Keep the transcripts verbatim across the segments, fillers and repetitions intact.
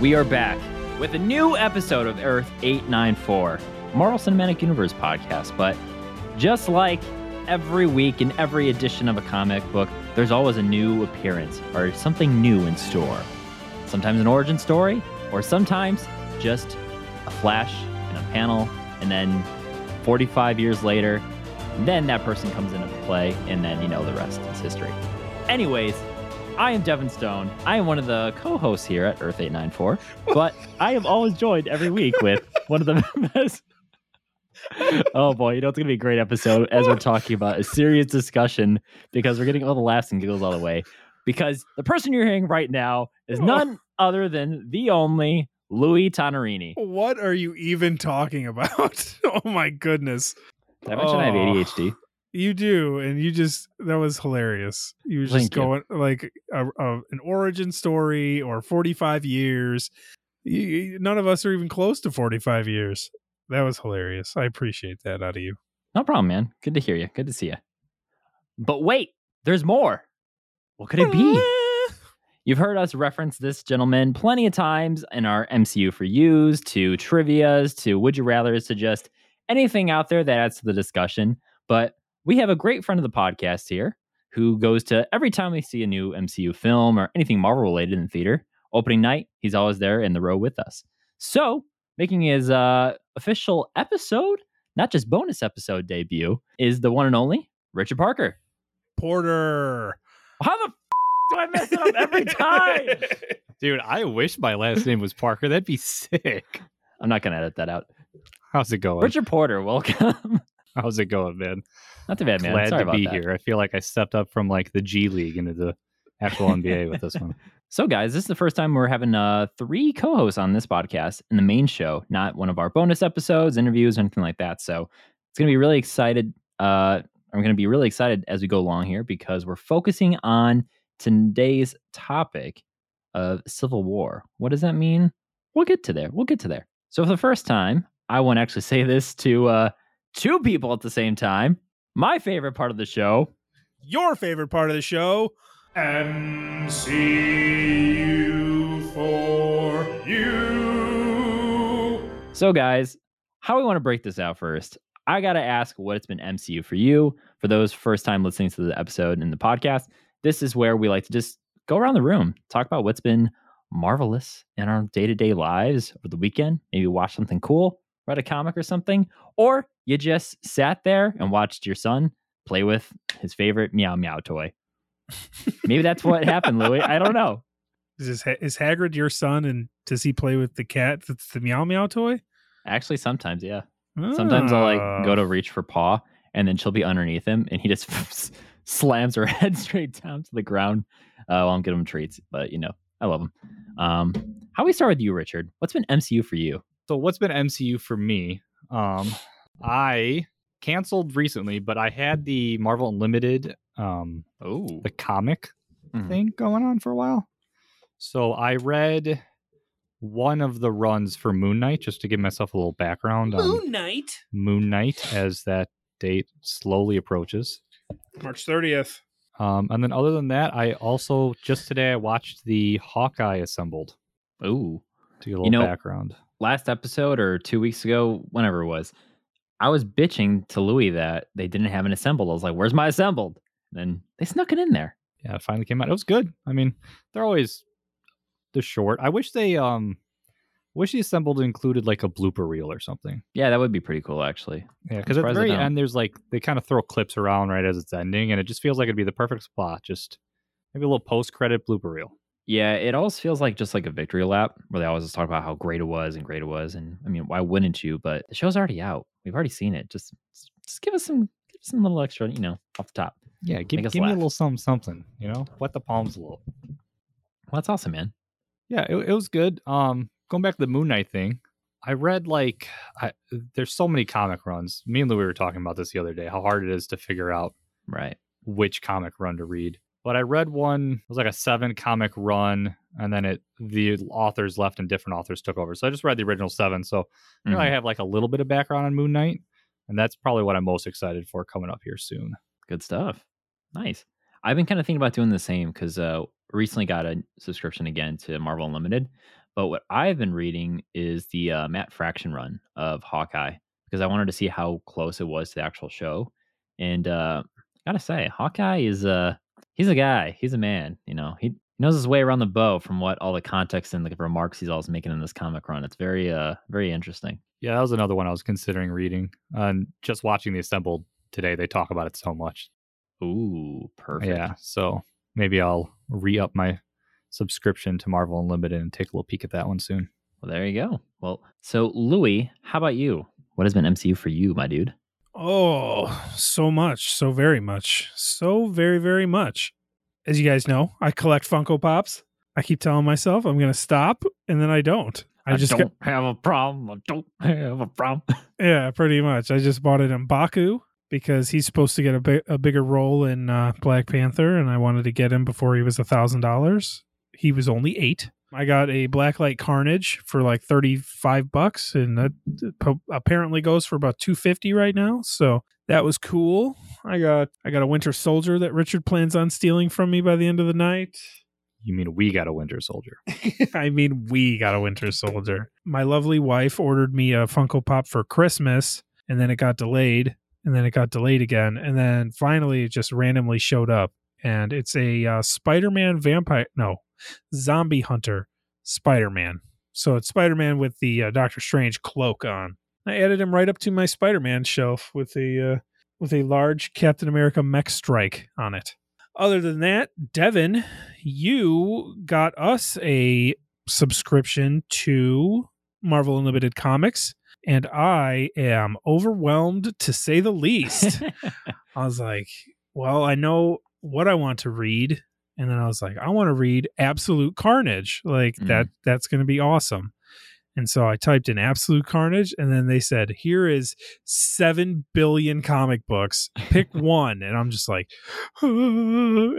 We are back with a new episode of Earth eight ninety-four, Marvel Cinematic Universe podcast. But just like every week in every edition of a comic book, there's always a new appearance or something new in store. Sometimes an origin story, or sometimes just a flash and a panel, and then forty-five years later, then that person comes into play, and then, you know, the rest is history. Anyways, I am Devin Stone. I am one of the co-hosts here at Earth eight ninety-four, but I am always joined every week with one of the best. Oh boy, you know, it's going to be a great episode as we're talking about a serious discussion because we're getting all the laughs and giggles all the way because the person you're hearing right now is none other than the only Louis Tonarini. What are you even talking about? Oh my goodness. Did I mention oh, I have A D H D? You do, and you just, that was hilarious. You were just Thank going you. like a, a, an origin story or forty-five years. You, you, none of us are even close to forty-five years. That was hilarious. I appreciate that out of you. No problem, man. Good to hear you. Good to see you. But wait, there's more. What could it be? You've heard us reference this gentleman plenty of times in our M C U for yous, to trivias, to would you rathers, to just anything out there that adds to the discussion. But we have a great friend of the podcast here who goes to every time we see a new M C U film or anything Marvel related in theater. Opening night, he's always there in the row with us. So making his uh, official episode, not just bonus episode debut, is the one and only Richard Porter. Porter. How the f- do I mess it up every time? Dude, I wish my last name was Parker. That'd be sick. I'm not going to edit that out. How's it going? Richard Porter, welcome. How's it going, man? Not too bad, man. Glad Sorry to about be that. here. I feel like I stepped up from like the G League into the actual N B A with this one. So, guys, this is the first time we're having uh, three co-hosts on this podcast in the main show, not one of our bonus episodes, interviews, or anything like that. So it's going to be really excited. Uh, I'm going to be really excited as we go along here because we're focusing on today's topic of Civil War. What does that mean? We'll get to there. We'll get to there. So for the first time, I want to actually say this to uh, two people at the same time. My favorite part of the show. Your favorite part of the show. M C U for you. So guys, how we want to break this out first, I got to ask what it's been M C U for you. For those first time listening to the episode in the podcast, this is where we like to just go around the room, talk about what's been marvelous in our day-to-day lives over the weekend, maybe watch something cool, read a comic or something, or you just sat there and watched your son play with his favorite meow meow toy. Maybe that's what happened, Louis. I don't know. Is this, is Hagrid your son, and does he play with the cat that's the meow meow toy? Actually, sometimes, yeah. Oh. Sometimes I'll like go to reach for Paw, and then she'll be underneath him, and he just slams her head straight down to the ground uh, while I'm giving him treats. But, you know, I love him. Um, how we start with you, Richard? What's been M C U for you? So what's been M C U for me? Um, I canceled recently, but I had the Marvel Unlimited... Um, oh, the comic mm-hmm. thing going on for a while. So I read one of the runs for Moon Knight just to give myself a little background. Moon Knight. Moon Knight, as that date slowly approaches, March thirtieth. Um, and then other than that, I also just today I watched the Hawkeye Assembled. Ooh, to get a little you know, background. Last episode or two weeks ago, whenever it was, I was bitching to Louis that they didn't have an Assembled. I was like, "Where's my Assembled?" Then they snuck it in there. Yeah, it finally came out. It was good. I mean, they're always the short. I wish they um wish the Assembled included like a blooper reel or something. Yeah, that would be pretty cool actually. Yeah, because at the very end there's like they kind of throw clips around right as it's ending, and it just feels like it'd be the perfect spot. Just maybe a little post credit blooper reel. Yeah, it always feels like just like a victory lap where they always just talk about how great it was and great it was. And I mean, why wouldn't you? But the show's already out. We've already seen it. Just just give us some give us some little extra, you know, off the top. Yeah, give, give me a little something, something, you know, wet the palms a little. Well, that's awesome, man. Yeah, it, it was good. Um, going back to the Moon Knight thing, I read like I, there's so many comic runs. Me and Louis were talking about this the other day, how hard it is to figure out right which comic run to read. But I read one, it was like a seven comic run, and then it the authors left and different authors took over. So I just read the original seven. So mm-hmm. you know, I have like a little bit of background on Moon Knight, and that's probably what I'm most excited for coming up here soon. Good stuff. Nice. I've been kind of thinking about doing the same because uh recently got a subscription again to Marvel Unlimited, But what I've been reading is the uh, Matt Fraction run of Hawkeye, because I wanted to see how close it was to the actual show. And uh, I gotta say, Hawkeye is uh, he's a guy. He's a man. You know, he knows his way around the bow from what all the context and the remarks he's always making in this comic run. It's very, uh, very interesting. Yeah, that was another one I was considering reading. And um, just watching The Assembled today, they talk about it so much. Ooh, perfect. Yeah, so maybe I'll re-up my subscription to Marvel Unlimited and take a little peek at that one soon. Well, there you go. Well, so Louis, how about you? What has been M C U for you, my dude? Oh, so much. So very much. So very, very much. As you guys know, I collect Funko Pops. I keep telling myself I'm going to stop, and then I don't. I, I just don't ca- have a problem. I don't have a problem. Yeah, pretty much. I just bought it in Baku because he's supposed to get a, bi- a bigger role in uh, Black Panther, and I wanted to get him before he was one thousand dollars. He was only eight. I got a Blacklight Carnage for like thirty-five bucks, and that apparently goes for about two hundred fifty right now. So that was cool. I got I got a Winter Soldier that Richard plans on stealing from me by the end of the night. You mean we got a Winter Soldier? I mean we got a Winter Soldier. My lovely wife ordered me a Funko Pop for Christmas, and then it got delayed, and then it got delayed again, and then finally it just randomly showed up. And it's a uh, Spider-Man vampire, no, zombie hunter Spider-Man. So it's Spider-Man with the uh, Doctor Strange cloak on. I added him right up to my Spider-Man shelf with a, uh, with a large Captain America mech strike on it. Other than that, Devin, you got us a subscription to Marvel Unlimited Comics, and I am overwhelmed to say the least. I was like, well, I know what I want to read. And then I was like, I want to read Absolute Carnage. Like mm. that, that's going to be awesome. And so I typed in Absolute Carnage, and then they said, here is seven billion comic books. Pick one. And I'm just like, oh.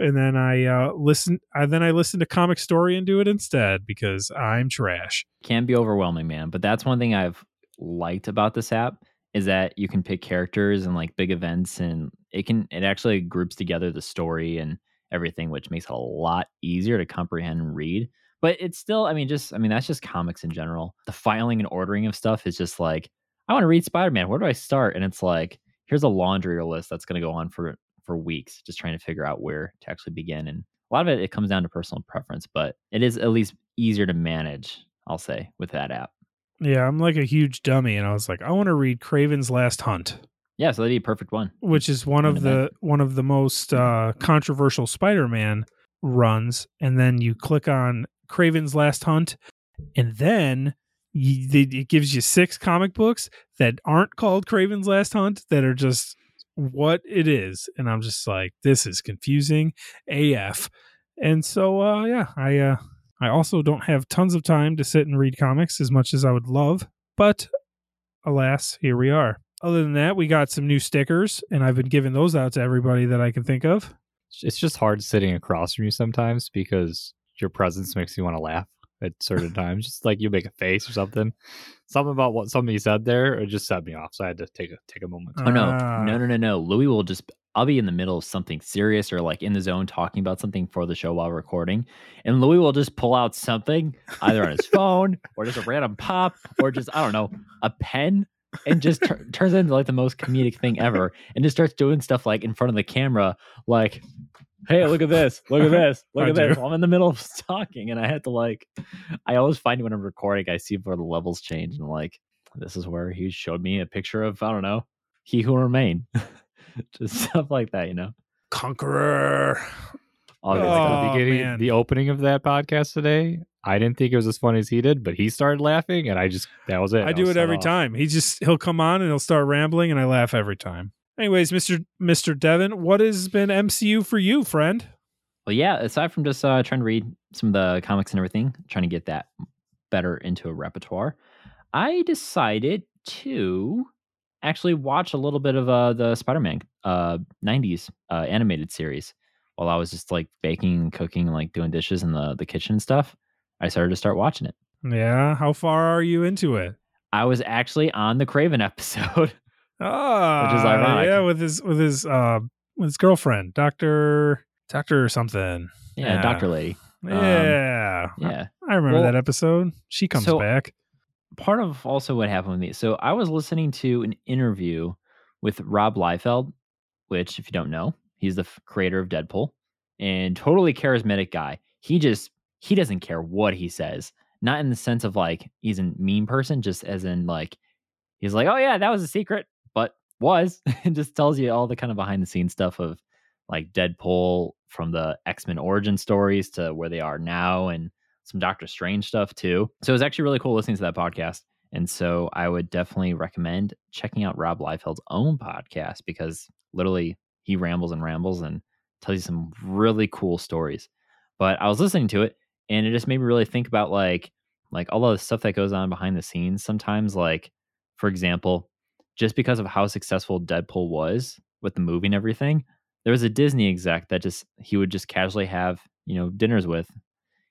And then I uh, listened, I, then I listened to Comic Story and do it instead because I'm trash. Can be overwhelming, man. But that's one thing I've liked about this app is that you can pick characters and like big events, and it can, it actually groups together the story and everything, which makes it a lot easier to comprehend and read. But it's still, I mean, just, I mean, that's just comics in general. The filing and ordering of stuff is just like, I want to read Spider-Man. Where do I start? And it's like, here's a laundry list that's going to go on for, for weeks, just trying to figure out where to actually begin. And a lot of it, it comes down to personal preference, but it is at least easier to manage, I'll say, with that app. Yeah, I'm like a huge dummy, and I was like, I want to read Kraven's Last Hunt. Yeah, so that'd be a perfect one. Which is one of the one of the most uh, controversial Spider-Man runs, and then you click on Kraven's Last Hunt, and then you, they, it gives you six comic books that aren't called Kraven's Last Hunt that are just what it is, and I'm just like, this is confusing A F. And so, uh, yeah, I uh, I also don't have tons of time to sit and read comics as much as I would love, but alas, here we are. Other than that, we got some new stickers, and I've been giving those out to everybody that I can think of. It's just hard sitting across from you sometimes because your presence makes you want to laugh at certain times. Just like you make a face or something. Something about what somebody said there, it just set me off. So I had to take a take a moment. Oh, no. Uh, no, no, no, no. Louis will just, I'll be in the middle of something serious or like in the zone talking about something for the show while recording. And Louis will just pull out something either on his phone or just a random pop or just, I don't know, a pen. And just t- turns into like the most comedic thing ever, and just starts doing stuff like in front of the camera, like, "Hey, look at this! Look at this! Look at this!" Well, I'm in the middle of talking, and I had to like, I always find when I'm recording, I see where the levels change, and like, this is where he showed me a picture of I don't know, He Who Remained, just stuff like that, you know. Conqueror. Oh, the beginning, the opening of that podcast today. I didn't think it was as funny as he did, but he started laughing, and I just, that was it. I, I do it every off. time. He just, he'll come on and he'll start rambling, and I laugh every time. Anyways, Mister Mister Devin, what has been M C U for you, friend? Well, yeah, aside from just uh, trying to read some of the comics and everything, trying to get that better into a repertoire, I decided to actually watch a little bit of uh, the Spider-Man uh, nineties uh, animated series while I was just like baking and cooking and like doing dishes in the, the kitchen and stuff. I started to start watching it. Yeah. How far are you into it? I was actually on the Kraven episode. Ah, which is ironic. Yeah, with his with his uh with his girlfriend, Doctor Doctor something. Yeah, yeah. Doctor Lady. Yeah. Um, yeah. I, I remember well, that episode. She comes so back. Part of also what happened with me. So I was listening to an interview with Rob Liefeld, which, if you don't know, he's the f- creator of Deadpool and totally charismatic guy. He just, he doesn't care what he says. Not in the sense of like, he's a mean person, just as in like, he's like, oh yeah, that was a secret, but was, and just tells you all the kind of behind the scenes stuff of like Deadpool from the X-Men origin stories to where they are now and some Doctor Strange stuff too. So it was actually really cool listening to that podcast. And so I would definitely recommend checking out Rob Liefeld's own podcast, because literally he rambles and rambles and tells you some really cool stories. But I was listening to it and it just made me really think about like, like all of the stuff that goes on behind the scenes sometimes. Like, for example, just because of how successful Deadpool was with the movie and everything, there was a Disney exec that just, he would just casually have, you know, dinners with.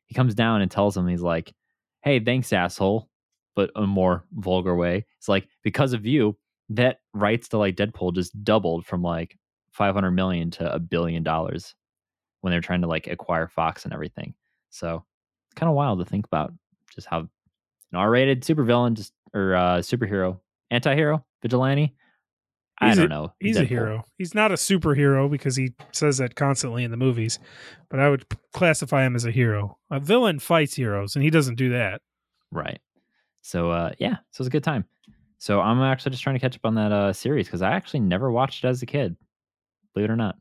He comes down and tells him, he's like, hey, thanks, asshole. But a more vulgar way. It's like, because of you, that rights to like Deadpool just doubled from like five hundred million to a billion dollars when they're trying to like acquire Fox and everything. So it's kind of wild to think about just how an R-rated supervillain just, or uh, superhero, anti-hero, vigilante. I he's don't a, know. He's Deadpool. A hero. He's not a superhero because he says that constantly in the movies, but I would classify him as a hero. A villain fights heroes and he doesn't do that. Right. So, uh, yeah, so it was a good time. So I'm actually just trying to catch up on that uh, series because I actually never watched it as a kid, believe it or not.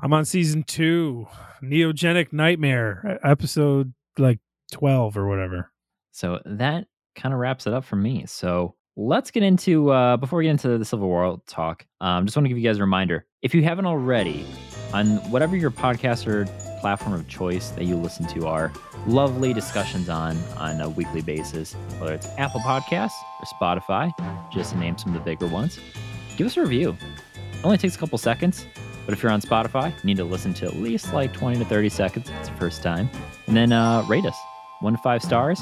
I'm on season two, Neogenic Nightmare, episode like twelve or whatever. So that kind of wraps it up for me. So let's get into, uh, before we get into the Civil War talk, I um, just want to give you guys a reminder. If you haven't already, on whatever your podcast or platform of choice that you listen to are, lovely discussions on on a weekly basis, whether it's Apple Podcasts or Spotify, just to name some of the bigger ones. Give us a review. It only takes a couple seconds, but if you're on Spotify, you need to listen to at least like twenty to thirty seconds. It's the first time. And then uh, rate us one to five stars.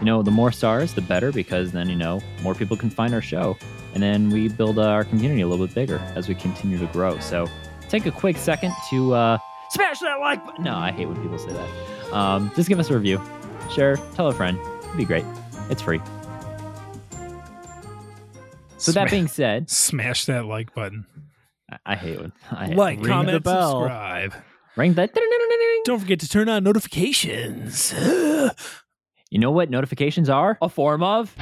You know, the more stars, the better, because then, you know, more people can find our show. And then we build uh, our community a little bit bigger as we continue to grow. So take a quick second to uh, smash that like button. No, I hate when people say that. Um, just give us a review. Share, tell a friend. It'd be great. It's free. So smash, that being said, smash that like button. I, I hate it. I hate like, it. Ring comment, the bell. Subscribe. Ring that. Don't forget to turn on notifications. You know what notifications are? A form of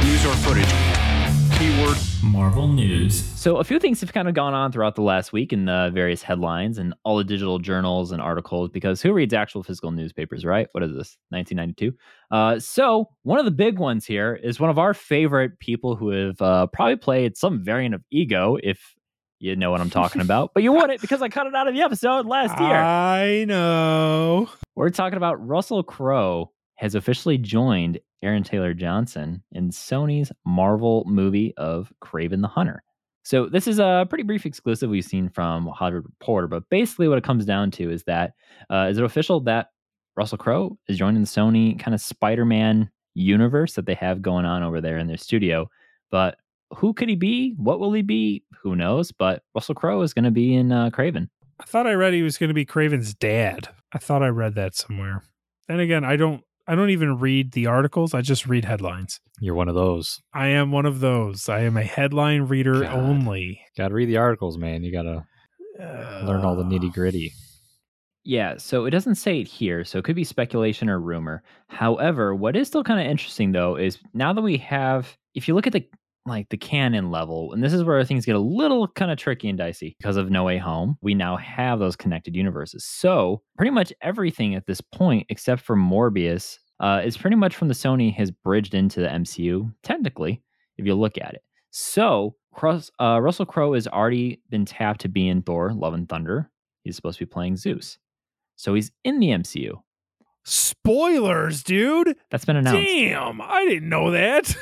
news or footage. Keyword Marvel News. So a few things have kind of gone on throughout the last week in the various headlines and all the digital journals and articles, because who reads actual physical newspapers, right? What is this, nineteen ninety-two? Uh, so one of the big ones here is one of our favorite people who have uh, probably played some variant of Ego, if you know what I'm talking about, but you wouldn't because I cut it out of the episode last year. I know. We're talking about Russell Crowe has officially joined Aaron Taylor Johnson in Sony's Marvel movie of Kraven the Hunter. So this is a pretty brief exclusive we've seen from Hollywood Reporter, but basically what it comes down to is that, uh, is it official that Russell Crowe is joining the Sony kind of Spider-Man universe that they have going on over there in their studio. But who could he be? What will he be? Who knows? But Russell Crowe is going to be in uh, Kraven. I thought I read he was going to be Kraven's dad. I thought I read that somewhere. Then again, I don't I don't even read the articles. I just read headlines. You're one of those. I am one of those. I am a headline reader God. only. Got to read the articles, man. You got to uh, learn all the nitty gritty. Yeah. So it doesn't say it here. So it could be speculation or rumor. However, what is still kind of interesting though, is now that we have, if you look at the, like the canon level, and this is where things get a little kind of tricky and dicey because of No Way Home, we now have those connected universes. So pretty much everything at this point, except for Morbius, uh, is pretty much from the Sony has bridged into the M C U, technically, if you look at it. So uh, Russell Crowe has already been tapped to be in Thor, Love and Thunder. He's supposed to be playing Zeus. So he's in the M C U. Spoilers, dude. That's been announced. Damn, I didn't know that.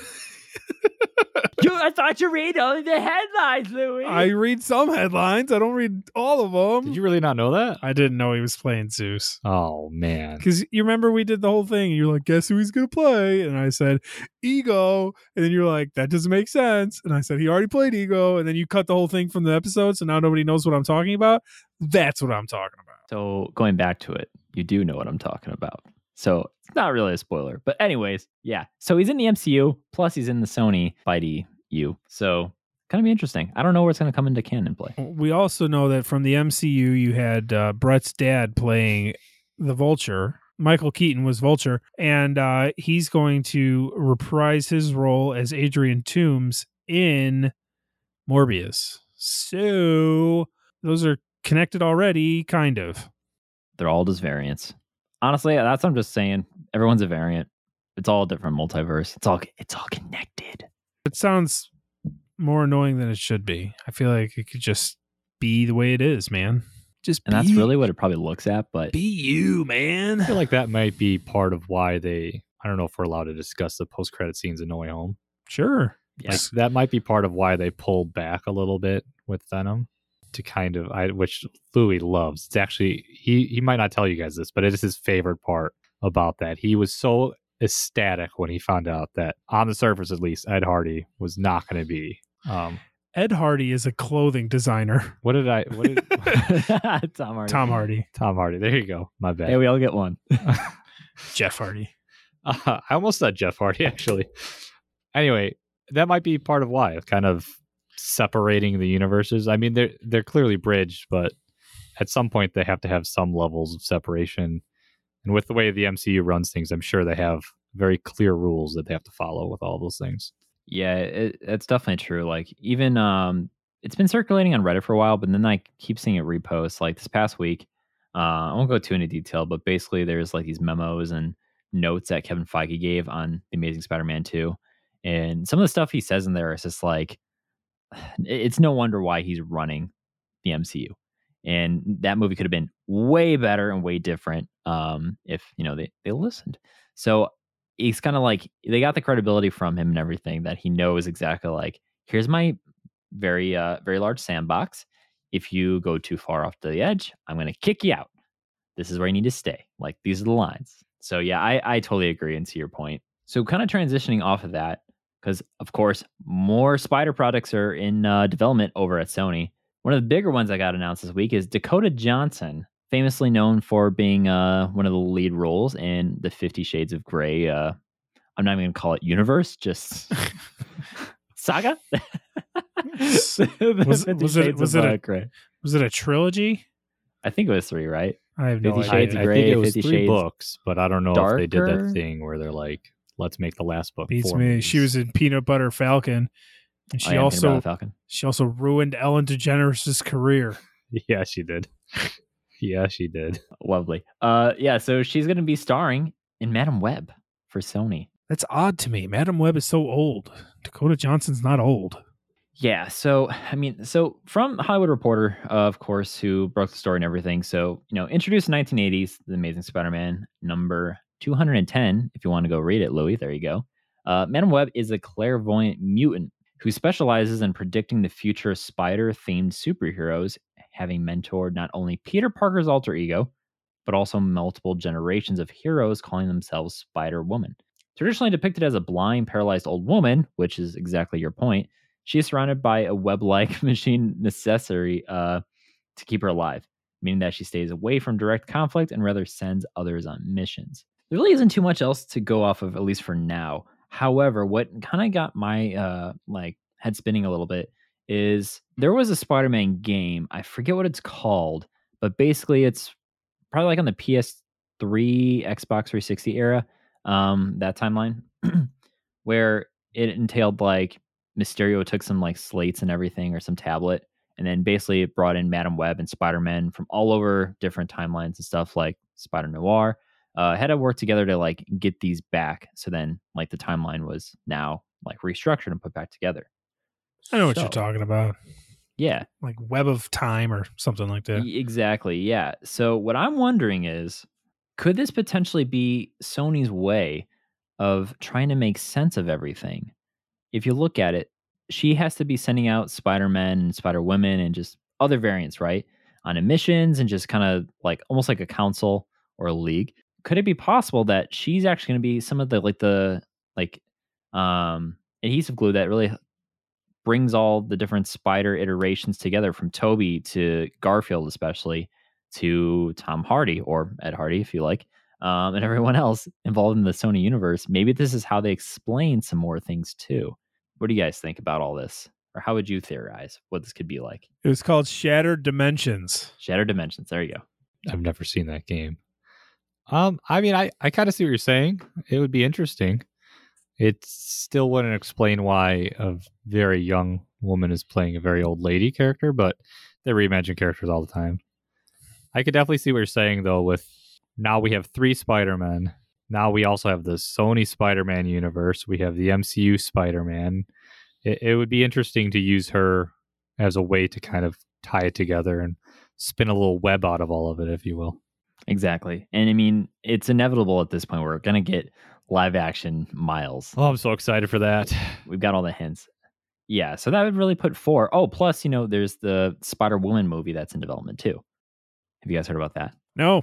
You, I thought you read only the headlines, Louis. I read some headlines. I don't read all of them. Did you really not know that? I didn't know he was playing Zeus. Oh, man. Because you remember we did the whole thing. You're like, guess who he's going to play? And I said, Ego. And then you're like, that doesn't make sense. And I said, he already played Ego. And then you cut the whole thing from the episode. So now nobody knows what I'm talking about. That's what I'm talking about. So going back to it, you do know what I'm talking about. So it's not really a spoiler. But anyways, yeah. So he's in the M C U, plus he's in the Sony Spidey U. So kind of be interesting. I don't know where it's going to come into canon play. We also know that from the M C U, you had uh, Brett's dad playing the Vulture. Michael Keaton was Vulture, and uh, he's going to reprise his role as Adrian Toomes in Morbius. So those are connected already, kind of. They're all just variants. Honestly, that's what I'm just saying. Everyone's a variant. It's all a different multiverse. It's all it's all connected. It sounds more annoying than it should be. I feel like it could just be the way it is, man. Just and that's you. Really what it probably looks at, but be you, man. I feel like that might be part of why they, I don't know if we're allowed to discuss the post-credit scenes in No Way Home. Sure. Yes. Like, that might be part of why they pulled back a little bit with Venom to kind of, I, which Louis loves. It's actually, he, he might not tell you guys this, but it is his favorite part about that. He was so ecstatic when he found out that, on the surface at least, Ed Hardy was not going to be... Um, Ed Hardy is a clothing designer. What did I? What did, Tom Hardy. Tom Hardy. Tom Hardy. There you go. My bad. Hey, we all get one. Jeff Hardy. Uh, I almost said Jeff Hardy, actually. Anyway, that might be part of why, kind of separating the universes. I mean, they're, they're clearly bridged, but at some point they have to have some levels of separation. And with the way the M C U runs things, I'm sure they have very clear rules that they have to follow with all those things. Yeah, it, it's definitely true. Like, even um, it's been circulating on Reddit for a while, but then I keep seeing it repost. Like this past week, uh, I won't go too into detail, but basically there's like these memos and notes that Kevin Feige gave on The Amazing Spider-Man two. And some of the stuff he says in there is just like, it's no wonder why he's running the M C U. And that movie could have been way better and way different um, if, you know, they, they listened. So it's kind of like they got the credibility from him and everything that he knows exactly like, here's my very, uh, very large sandbox. If you go too far off to the edge, I'm going to kick you out. This is where you need to stay. Like, these are the lines. So yeah, I, I totally agree. And to your point. So kind of transitioning off of that, because of course, more Spider products are in uh, development over at Sony. One of the bigger ones that got announced this week is Dakota Johnson, famously known for being uh, one of the lead roles in the Fifty Shades of Grey. Uh, I'm not even going to call it universe, just saga. was, was, it, was, it a, Grey. Was it a trilogy? I think it was three, right? I have no idea. Shades of Grey, I think it was Fifty three Shades books, but I don't know darker. If they did that thing where they're like, let's make the last book. Beats me. Movies. She was in Peanut Butter Falcon, and she also Falcon. She also ruined Ellen DeGeneres' career. Yeah, she did. Yeah, she did. Lovely. Uh, yeah, so she's going to be starring in Madam Web for Sony. That's odd to me. Madam Web is so old. Dakota Johnson's not old. Yeah, so, I mean, so from Hollywood Reporter, uh, of course, who broke the story and everything. So, you know, introduced in the nineteen eighties, The Amazing Spider-Man number two hundred ten, if you want to go read it, Louis, there you go. Uh, Madam Web is a clairvoyant mutant who specializes in predicting the future of spider-themed superheroes, having mentored not only Peter Parker's alter ego, but also multiple generations of heroes calling themselves Spider-Woman. Traditionally depicted as a blind, paralyzed old woman, which is exactly your point, she is surrounded by a web-like machine necessary uh, to keep her alive, meaning that she stays away from direct conflict and rather sends others on missions. There really isn't too much else to go off of, at least for now. However, what kind of got my uh, like head spinning a little bit is there was a Spider-Man game. I forget what it's called, but basically it's probably like on the P S three, Xbox three sixty era, um, that timeline, where it entailed like Mysterio took some like slates and everything or some tablet, and then basically it brought in Madam Web and Spider-Man from all over different timelines and stuff like Spider-Noir. Uh, had to work together to like get these back. So then like the timeline was now like restructured and put back together. I know what so, you're talking about. Yeah. Like Web of Time or something like that. Exactly. Yeah. So what I'm wondering is, could this potentially be Sony's way of trying to make sense of everything? If you look at it, she has to be sending out Spider-Man and Spider-Women and just other variants, right? On missions and just kind of like almost like a council or a league. Could it be possible that she's actually going to be some of the like the like um, adhesive glue that really brings all the different spider iterations together, from Toby to Garfield especially, to Tom Hardy, or Ed Hardy, if you like, um, and everyone else involved in the Sony universe. Maybe this is how they explain some more things too. What do you guys think about all this? Or how would you theorize what this could be like? It was called Shattered Dimensions. Shattered Dimensions. There you go. I've never seen that game. Um, I mean, I, I kind of see what you're saying. It would be interesting. It still wouldn't explain why a very young woman is playing a very old lady character, but they reimagine characters all the time. I could definitely see what you're saying, though, with now we have three Spider-Men. Now we also have the Sony Spider-Man universe. We have the M C U Spider-Man. It, it would be interesting to use her as a way to kind of tie it together and spin a little web out of all of it, if you will. Exactly. And I mean, it's inevitable at this point. We're going to get live action Miles. Oh, I'm so excited for that. We've got all the hints. Yeah. So that would really put four. Oh, plus, you know, there's the Spider-Woman movie that's in development too. Have you guys heard about that? No,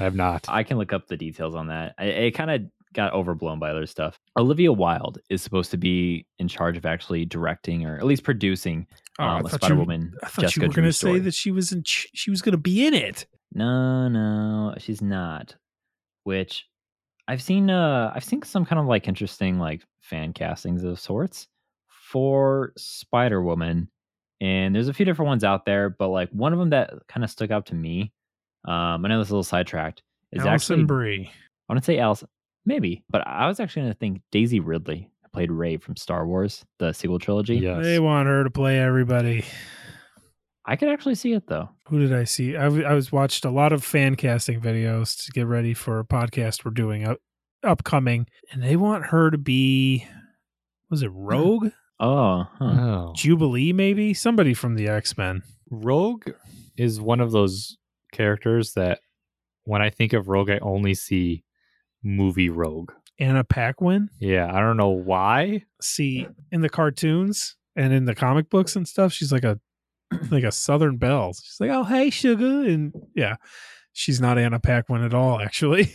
I have not. I can look up the details on that. I, it kind of got overblown by other stuff. Olivia Wilde is supposed to be in charge of actually directing, or at least producing, oh, um, a Spider-Woman. I thought Jessica you were going to say that she was in, she was going to be in it. No, no, she's not. Which I've seen, uh, I've seen some kind of like interesting like fan castings of sorts for Spider-Woman, and there's a few different ones out there, but like one of them that kind of stuck out to me. Um, I know this is a little sidetracked. Is Allison actually, Brie. I want to say Allison, maybe, but I was actually going to think Daisy Ridley, who played Rey from Star Wars, the sequel trilogy. Yes. They want her to play everybody. I could actually see it, though. Who did I see? I, w- I was watched a lot of fan casting videos to get ready for a podcast we're doing up- upcoming. And they want her to be, was it Rogue? Oh, huh. oh. Jubilee, maybe? Somebody from the X-Men. Rogue is one of those characters that when I think of Rogue, I only see movie Rogue. Anna Paquin? Yeah, I don't know why. See, in the cartoons and in the comic books and stuff, she's like a like a Southern belle. She's like, oh, hey, sugar. And yeah, she's not Anna Paquin at all, actually.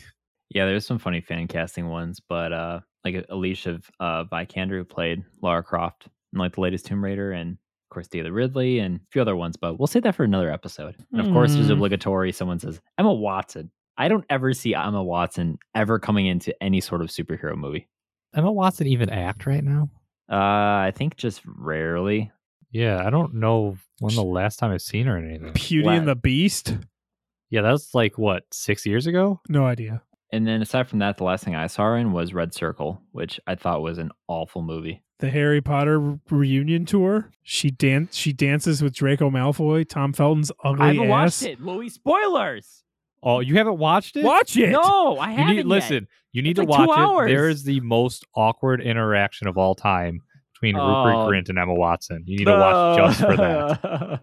Yeah, there's some funny fan casting ones, but uh, like Alicia uh, Vikander, who played Lara Croft in like the latest Tomb Raider, and of course, Daisy Ridley and a few other ones, but we'll save that for another episode. And of mm. course, there's obligatory. Someone says, Emma Watson. I don't ever see Emma Watson ever coming into any sort of superhero movie. Emma Watson even act right now? Uh, I think just rarely. Yeah, I don't know when the last time I've seen her in anything. Beauty and the Beast? Yeah, that was like, what, six years ago? No idea. And then aside from that, the last thing I saw her in was Red Circle, which I thought was an awful movie. The Harry Potter reunion tour? She dan- She dances with Draco Malfoy, Tom Felton's ugly ass. I haven't watched it, Louis. Spoilers! Oh, you haven't watched it? Watch it! No, I haven't yet. Listen, you need to watch it. There is the most awkward interaction of all time between oh. Rupert Grint and Emma Watson. You need to watch just for that.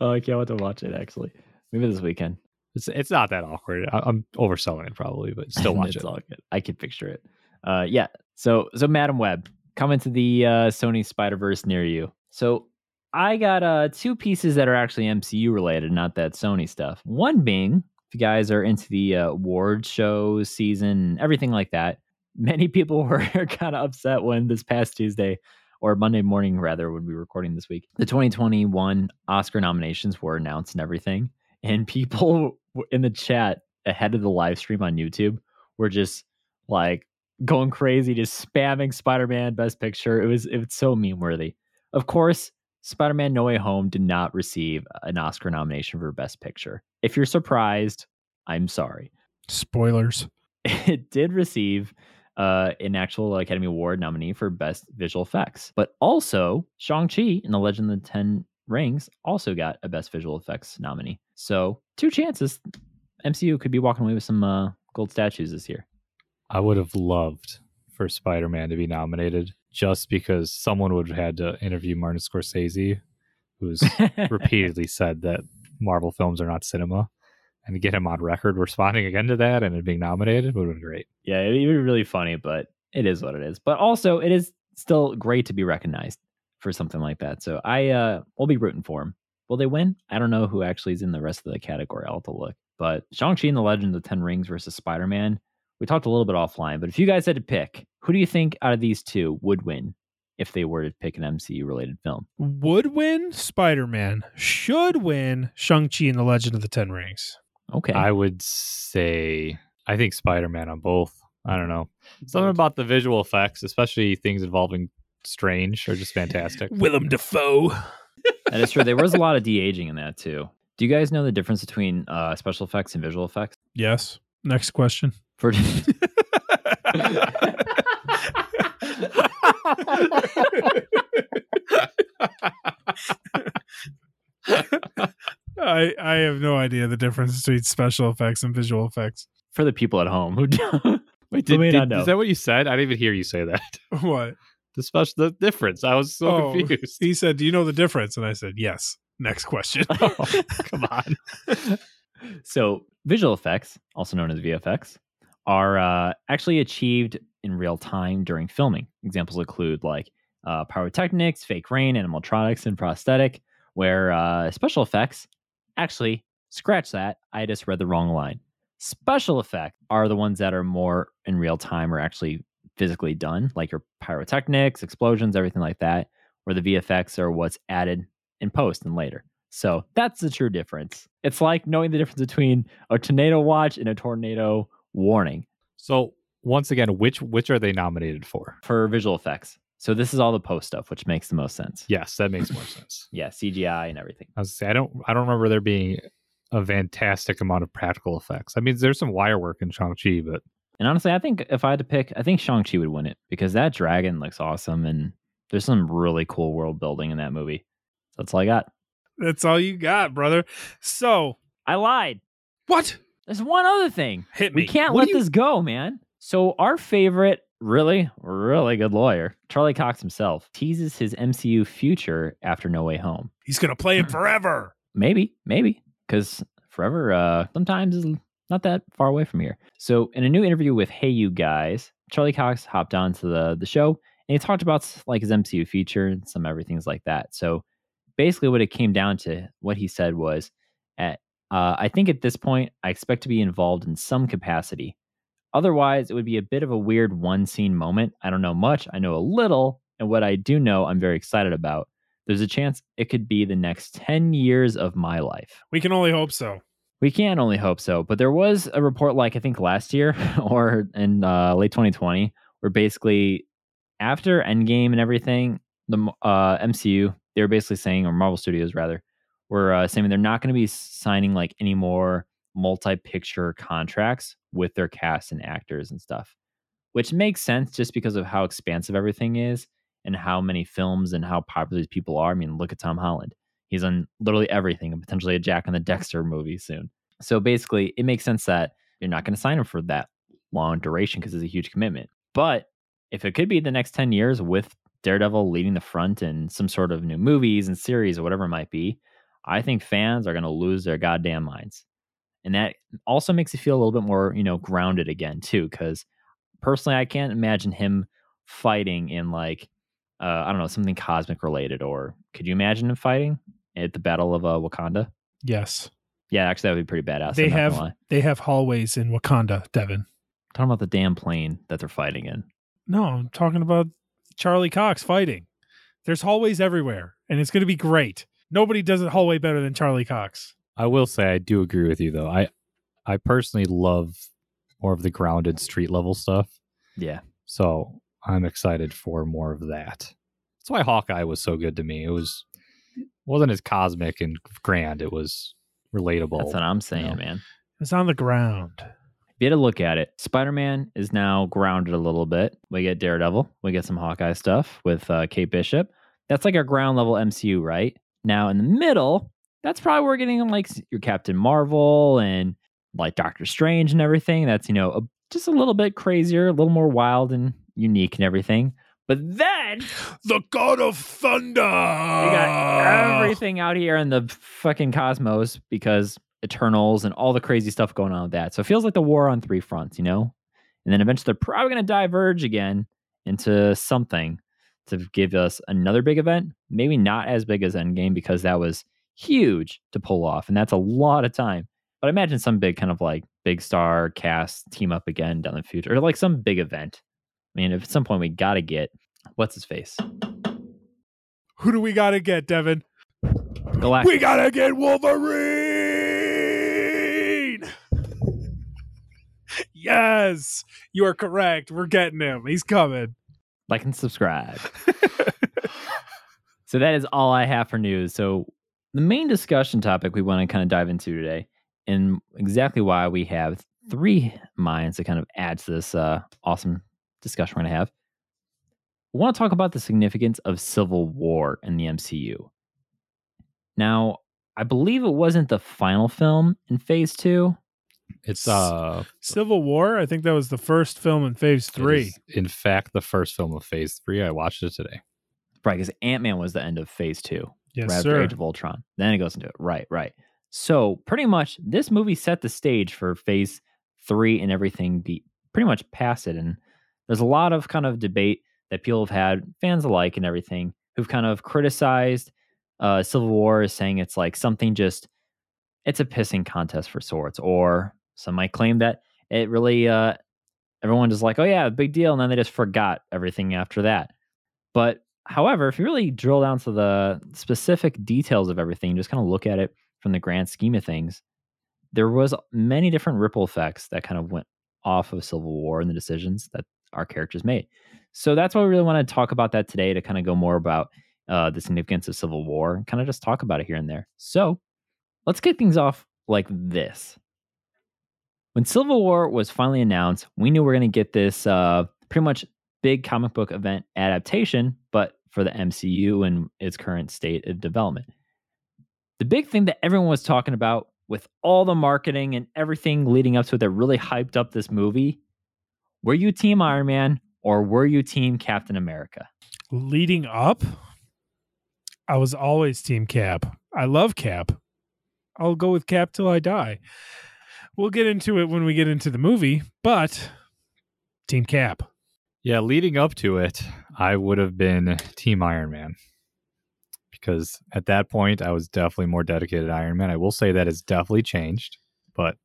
Oh, I can't wait to watch it, actually. Maybe this weekend. It's it's not that awkward. I, I'm overselling it probably, but still watch it. All good. I can picture it. Uh, yeah. So, so Madam Web, come into the uh, Sony Spider-Verse near you. So I got uh, two pieces that are actually M C U related, not that Sony stuff. One being, if you guys are into the uh, award shows season, everything like that, many people were kind of upset when this past Tuesday, or Monday morning rather, when we were recording this week, the twenty twenty-one Oscar nominations were announced and everything. And people in the chat ahead of the live stream on YouTube were just like going crazy, just spamming Spider-Man Best Picture. It was, it was so meme-worthy. Of course, Spider-Man No Way Home did not receive an Oscar nomination for Best Picture. If you're surprised, I'm sorry. Spoilers. It did receive Uh, an actual Academy Award nominee for Best Visual Effects. But also, Shang Chi in The Legend of the Ten Rings also got a Best Visual Effects nominee. So, two chances. M C U could be walking away with some uh, gold statues this year. I would have loved for Spider-Man to be nominated just because someone would have had to interview Martin Scorsese, who's repeatedly said that Marvel films are not cinema. And to get him on record responding again to that and it being nominated would have been great. Yeah, it would be really funny, but it is what it is. But also, it is still great to be recognized for something like that. So I uh, will be rooting for him. Will they win? I don't know who actually is in the rest of the category. I'll have to look. But Shang-Chi and the Legend of the Ten Rings versus Spider-Man, we talked a little bit offline, but if you guys had to pick, who do you think out of these two would win? if they were to pick an M C U-related film. Would win Spider-Man. Should win Shang Chi and the Legend of the Ten Rings. Okay. I would say, I think Spider-Man on both. I don't know. Something about the visual effects, especially things involving Strange, are just fantastic. Willem Dafoe. That is true. There was a lot of de-aging in that, too. Do you guys know the difference between uh, special effects and visual effects? Yes. Next question. For... I I have no idea the difference between special effects and visual effects. For the people at home who don't, Wait, did, did, not know. Is that what you said? I didn't even hear you say that. What? The special the difference. I was so oh, confused. He said, "Do you know the difference?" And I said, "Yes." Next question. Oh, come on. So, visual effects, also known as V F X, are uh, actually achieved in real time during filming. Examples include like uh, pyrotechnics, fake rain, animatronics, and prosthetic, where uh, special effects, actually, scratch that, I just read the wrong line. Special effects are the ones that are more in real time or actually physically done, like your pyrotechnics, explosions, everything like that, where the V F X are what's added in post and later. So that's the true difference. It's like knowing the difference between a tornado watch and a tornado warning. So once again, which which are they nominated for? For visual effects. So this is all the post stuff, which makes the most sense. Yes, that makes more sense. Yeah, C G I and everything. I was gonna say, I don't I don't remember there being a fantastic amount of practical effects. I mean, there's some wire work in Shang-Chi, but... And honestly, I think if I had to pick, I think Shang-Chi would win it because that dragon looks awesome and there's some really cool world building in that movie. That's all I got. That's all you got, brother. So I lied. What? There's one other thing. Hit me. We can't what let you... this go, man. So our favorite, really, really good lawyer, Charlie Cox himself, teases his M C U future after No Way Home. He's going to play it forever. Maybe, maybe. Because forever uh, sometimes is not that far away from here. So in a new interview with Hey You Guys, Charlie Cox hopped on to the, the show and he talked about like his M C U future and some everything's like that. So basically what it came down to, what he said was, at uh, I think at this point, I expect to be involved in some capacity. Otherwise, it would be a bit of a weird one scene moment. I don't know much. I know a little. And what I do know, I'm very excited about. There's a chance it could be the next ten years of my life. We can only hope so. We can only hope so. But there was a report like I think last year or in uh, late twenty twenty where basically after Endgame and everything, the uh, M C U, they were basically saying, or Marvel Studios rather, were uh, saying they're not going to be signing like any more multi-picture contracts with their cast and actors and stuff, which makes sense just because of how expansive everything is. And how many films and how popular these people are. I mean, look at Tom Holland. He's on literally everything and potentially a Jack and the Dexter movie soon. So basically, it makes sense that you're not going to sign him for that long duration because it's a huge commitment. But if it could be the next ten years with Daredevil leading the front and some sort of new movies and series or whatever it might be, I think fans are going to lose their goddamn minds. And that also makes you feel a little bit more, you know, grounded again, too, because personally, I can't imagine him fighting in like, Uh, I don't know, something cosmic related, or could you imagine him fighting at the Battle of uh, Wakanda? Yes. Yeah, actually, that would be pretty badass. They have they have hallways in Wakanda, Devin. I'm talking about the damn plane that they're fighting in. No, I'm talking about Charlie Cox fighting. There's hallways everywhere, and it's going to be great. Nobody does a hallway better than Charlie Cox. I will say I do agree with you, though. I I personally love more of the grounded street level stuff. Yeah. So... I'm excited for more of that. That's why Hawkeye was so good to me. It was wasn't as cosmic and grand. It was relatable. That's what I'm saying, you know? Man. It's on the ground. If you had to look at it, Spider-Man is now grounded a little bit. We get Daredevil. We get some Hawkeye stuff with uh, Kate Bishop. That's like our ground level M C U, right? Now in the middle, that's probably where we're getting like your Captain Marvel and like Doctor Strange and everything. That's, you know, a, just a little bit crazier, a little more wild and unique and everything. But then the God of Thunder, we got everything out here in the fucking cosmos because Eternals and all the crazy stuff going on with that. So it feels like the war on three fronts, you know? And then eventually they're probably going to diverge again into something to give us another big event. Maybe not as big as Endgame because that was huge to pull off. And that's a lot of time. But I imagine some big kind of like big star cast team up again down the future, or like some big event. I mean, if at some point we got to get what's his face? Who do we gotta get, Devin? Galactus. We gotta get Wolverine. Yes, you are correct. We're getting him. He's coming. Like and subscribe. So that is all I have for news. So the main discussion topic we want to kind of dive into today, and exactly why we have three minds to kind of add to this uh, awesome discussion we're going to have. We want to talk about the significance of Civil War in the M C U. Now, I believe it wasn't the final film in Phase Two. It's uh, Civil War. I think that was the first film in Phase Three. In fact, the first film of Phase Three. I watched it today. Right, because Ant-Man was the end of Phase Two. Yes, right sir. After Age of Ultron. Then it goes into it. Right, right. So pretty much, this movie set the stage for Phase Three and everything. Be pretty much past it, and there's a lot of kind of debate that people have had, fans alike and everything, who've kind of criticized uh, Civil War as saying it's like something just, it's a pissing contest for sorts, or some might claim that it really, uh, everyone just like, oh yeah, big deal, and then they just forgot everything after that. But however, if you really drill down to the specific details of everything, just kind of look at it from the grand scheme of things, there was many different ripple effects that kind of went off of Civil War and the decisions that our characters made. So that's why we really want to talk about that today, to kind of go more about uh, the significance of Civil War and kind of just talk about it here and there. So let's get things off like this. When Civil War was finally announced, we knew we we're going to get this uh, pretty much big comic book event adaptation, but for the M C U and its current state of development. The big thing that everyone was talking about with all the marketing and everything leading up to it that really hyped up this movie, were you team Iron Man or were you team Captain America? Leading up, I was always team Cap. I love Cap. I'll go with Cap till I die. We'll get into it when we get into the movie, but team Cap. Yeah, leading up to it, I would have been team Iron Man, because at that point, I was definitely more dedicated to Iron Man. I will say that it's definitely changed, but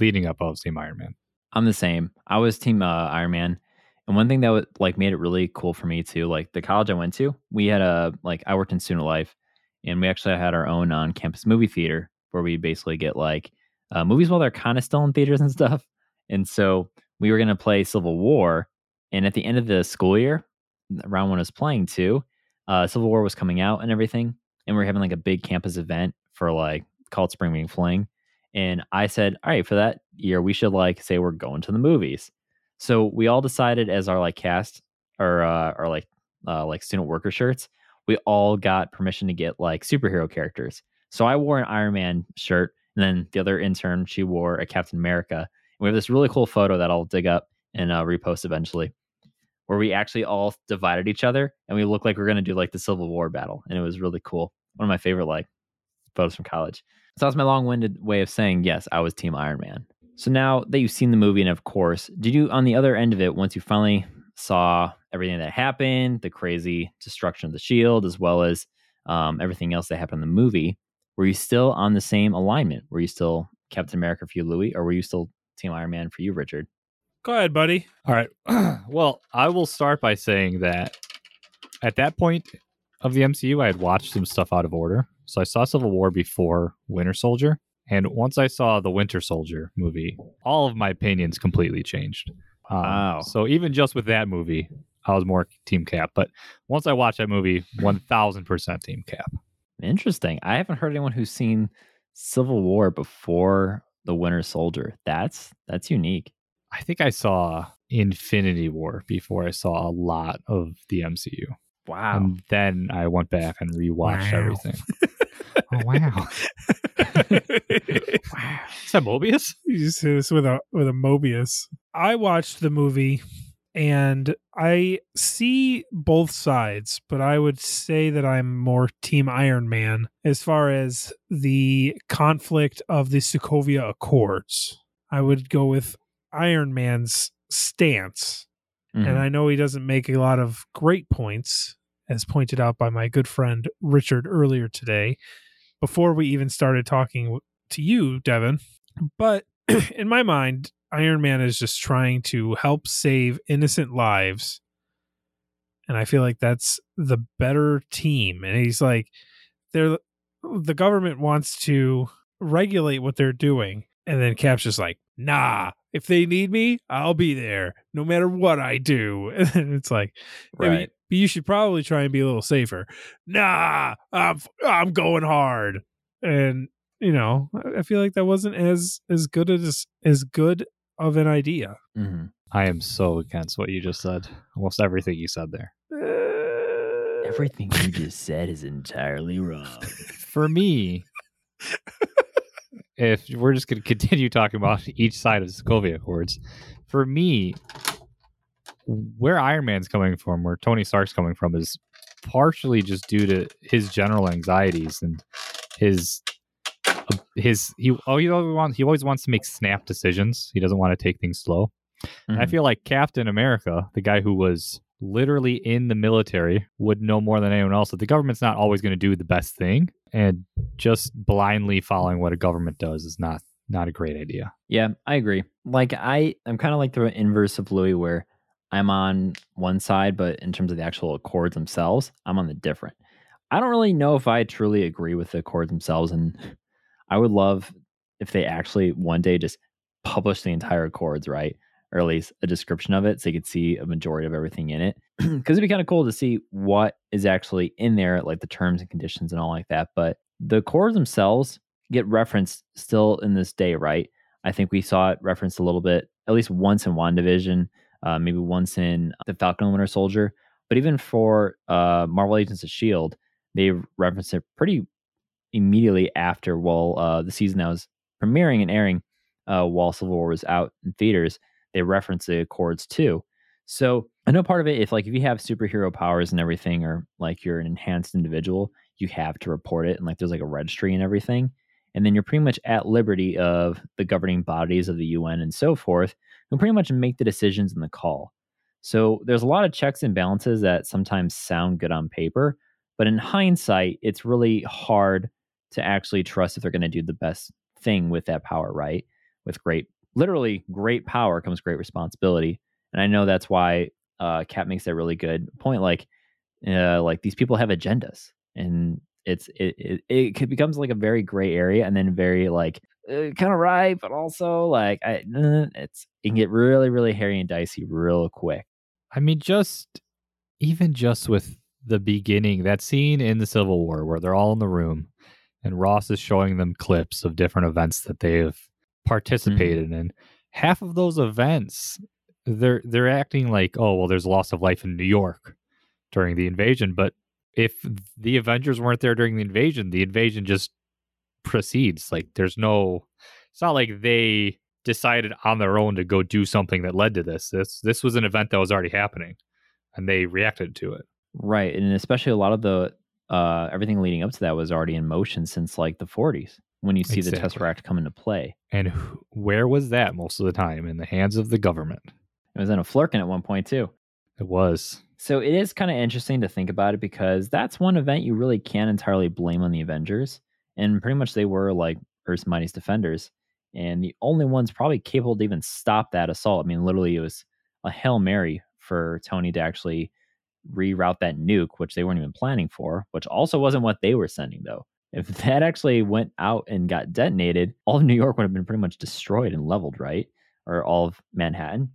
leading up, I was team Iron Man. I'm the same. I was team uh, Iron Man. And one thing that was, like, made it really cool for me too, like the college I went to, we had a, like I worked in student life, and we actually had our own on-campus movie theater where we basically get like uh, movies while they're kind of still in theaters and stuff. And so we were going to play Civil War. And at the end of the school year, around when I was playing too, uh, Civil War was coming out and everything. And we were having like a big campus event for like called Spring Meeting Fling. And I said, all right, for that year, we should like say we're going to the movies. So we all decided as our like cast or uh, our like uh, like student worker shirts, we all got permission to get like superhero characters. So I wore an Iron Man shirt, and then the other intern, she wore a Captain America. And we have this really cool photo that I'll dig up and uh, repost eventually, where we actually all divided each other and we looked like we we're going to do like the Civil War battle. And it was really cool. One of my favorite like photos from college. So that's my long winded way of saying, yes, I was team Iron Man. So now that you've seen the movie, and of course, did you on the other end of it, once you finally saw everything that happened, the crazy destruction of the shield, as well as um, everything else that happened in the movie, were you still on the same alignment? Were you still Captain America for you, Louis, or were you still team Iron Man for you, Richard? Go ahead, buddy. All right. Well, I will start by saying that at that point of the M C U, I had watched some stuff out of order. So I saw Civil War before Winter Soldier. And once I saw the Winter Soldier movie, all of my opinions completely changed. Um, wow. So even just with that movie, I was more team Cap. But once I watched that movie, one thousand percent team Cap. Interesting. I haven't heard anyone who's seen Civil War before the Winter Soldier. That's that's unique. I think I saw Infinity War before I saw a lot of the M C U. Wow. And then I went back and rewatched wow. everything. Oh, wow. Wow. Is that Mobius? You just hit this with a, with a Mobius. I watched the movie and I see both sides, but I would say that I'm more team Iron Man as far as the conflict of the Sokovia Accords. I would go with Iron Man's stance. Mm-hmm. And I know he doesn't make a lot of great points, as pointed out by my good friend Richard earlier today, before we even started talking to you, Devin. But in my mind, Iron Man is just trying to help save innocent lives And I feel like that's the better team. And he's like, they're, the government wants to regulate what they're doing. And then Cap's just like, nah, if they need me, I'll be there no matter what I do. And it's like, right. I mean, you should probably try and be a little safer. Nah, I'm, I'm going hard. And, you know, I feel like that wasn't as, as good as, as good of an idea. Mm-hmm. I am so against what you just said. Almost everything you said there. Uh, everything you just said is entirely wrong. For me, if we're just going to continue talking about each side of the Sokovia Accords, for me, where Iron Man's coming from, where Tony Stark's coming from, is partially just due to his general anxieties and his... His he oh he always wants he always wants to make snap decisions. He doesn't want to take things slow. Mm-hmm. And I feel like Captain America, the guy who was literally in the military, would know more than anyone else that the government's not always going to do the best thing, and just blindly following what a government does is not not a great idea. Yeah, I agree. Like I, I'm kind of like the inverse of Louis, where I'm on one side, but in terms of the actual accords themselves, I'm on the different. I don't really know if I truly agree with the accords themselves, and I would love if they actually one day just publish the entire Accords, right? Or at least a description of it so you could see a majority of everything in it. Because it'd be kind of cool to see what is actually in there, like the terms and conditions and all like that. But the Accords themselves get referenced still in this day, right? I think we saw it referenced a little bit, at least once in WandaVision, uh, maybe once in The Falcon and Winter Soldier. But even for uh, Marvel Agents of S H I E L D, they referenced it pretty immediately after, well, uh, the season that was premiering and airing, uh, while Civil War was out in theaters, they referenced the Accords too. So I know part of it, if like if you have superhero powers and everything, or like you're an enhanced individual, you have to report it, and like there's like a registry and everything, and then you're pretty much at liberty of the governing bodies of the U N and so forth, who pretty much make the decisions and the call. So there's a lot of checks and balances that sometimes sound good on paper, but in hindsight, it's really hard to actually trust if they're going to do the best thing with that power, right? With great, literally great power comes great responsibility. And I know that's why uh, Cap makes that really good point. Like, uh, like these people have agendas, and it's it, it it becomes like a very gray area, and then very like uh, kind of right, but also like I, it's it can get really, really hairy and dicey real quick. I mean, just even just with the beginning, that scene in the Civil War where they're all in the room. And Ross is showing them clips of different events that they have participated mm-hmm. in. Half of those events, they're they're acting like, oh, well, there's loss of life in New York during the invasion. But if the Avengers weren't there during the invasion, the invasion just proceeds. Like, there's no... It's not like they decided on their own to go do something that led to this. This, this was an event that was already happening, and they reacted to it. Right, and especially a lot of the... Uh, everything leading up to that was already in motion since like the forties when you see exactly. the Tesseract come into play. And who, where was that most of the time? In the hands of the government. It was in a flurkin at one point too. It was. So it is kind of interesting to think about it, because that's one event you really can't entirely blame on the Avengers. And pretty much they were like Earth's Mightiest Defenders. And the only ones probably capable to even stop that assault. I mean, literally it was a Hail Mary for Tony to actually reroute that nuke, which they weren't even planning for, which also wasn't what they were sending, though. If that actually went out and got detonated, all of New York would have been pretty much destroyed and leveled, right? Or all of Manhattan.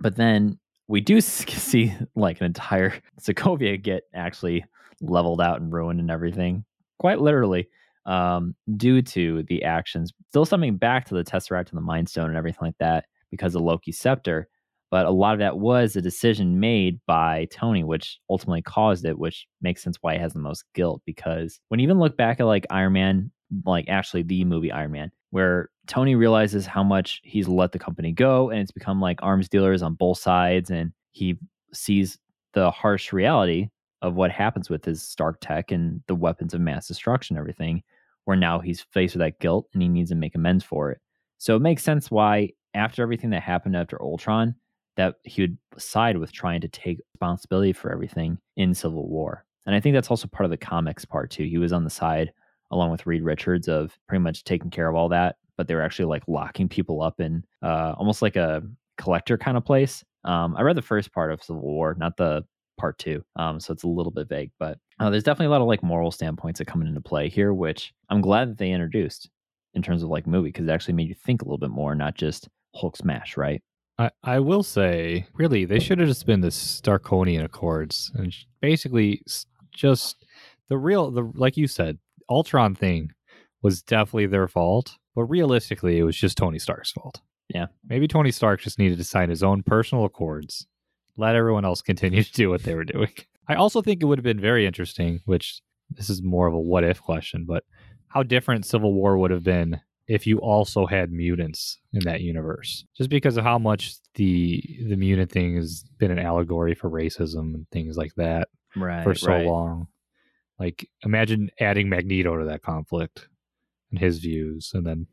But then we do see like an entire Sokovia get actually leveled out and ruined and everything, quite literally, um, due to the actions. Still something back to the Tesseract and the Mind Stone and everything like that because of Loki's scepter. But a lot of that was a decision made by Tony, which ultimately caused it, which makes sense why he has the most guilt. Because when you even look back at like Iron Man, like actually the movie Iron Man, where Tony realizes how much he's let the company go, and it's become like arms dealers on both sides, and he sees the harsh reality of what happens with his Stark tech and the weapons of mass destruction and everything, where now he's faced with that guilt and he needs to make amends for it. So it makes sense why after everything that happened after Ultron, that he would side with trying to take responsibility for everything in Civil War. And I think that's also part of the comics part too. He was on the side, along with Reed Richards, of pretty much taking care of all that, but they were actually like locking people up in uh, almost like a collector kind of place. Um, I read the first part of Civil War, not the part two. Um, so it's a little bit vague, but uh, there's definitely a lot of like moral standpoints that come into play here, which I'm glad that they introduced in terms of like movie, because it actually made you think a little bit more, not just Hulk smash, right? I, I will say, really, they should have just been the Starkonian Accords, and basically just the real, the like you said, Ultron thing was definitely their fault, but realistically, it was just Tony Stark's fault. Yeah, maybe Tony Stark just needed to sign his own personal accords, let everyone else continue to do what they were doing. I also think it would have been very interesting, which this is more of a what if question, but how different Civil War would have been if you also had mutants in that universe, just because of how much the the mutant thing has been an allegory for racism and things like that right, for so right. long. Like, imagine adding Magneto to that conflict and his views, and then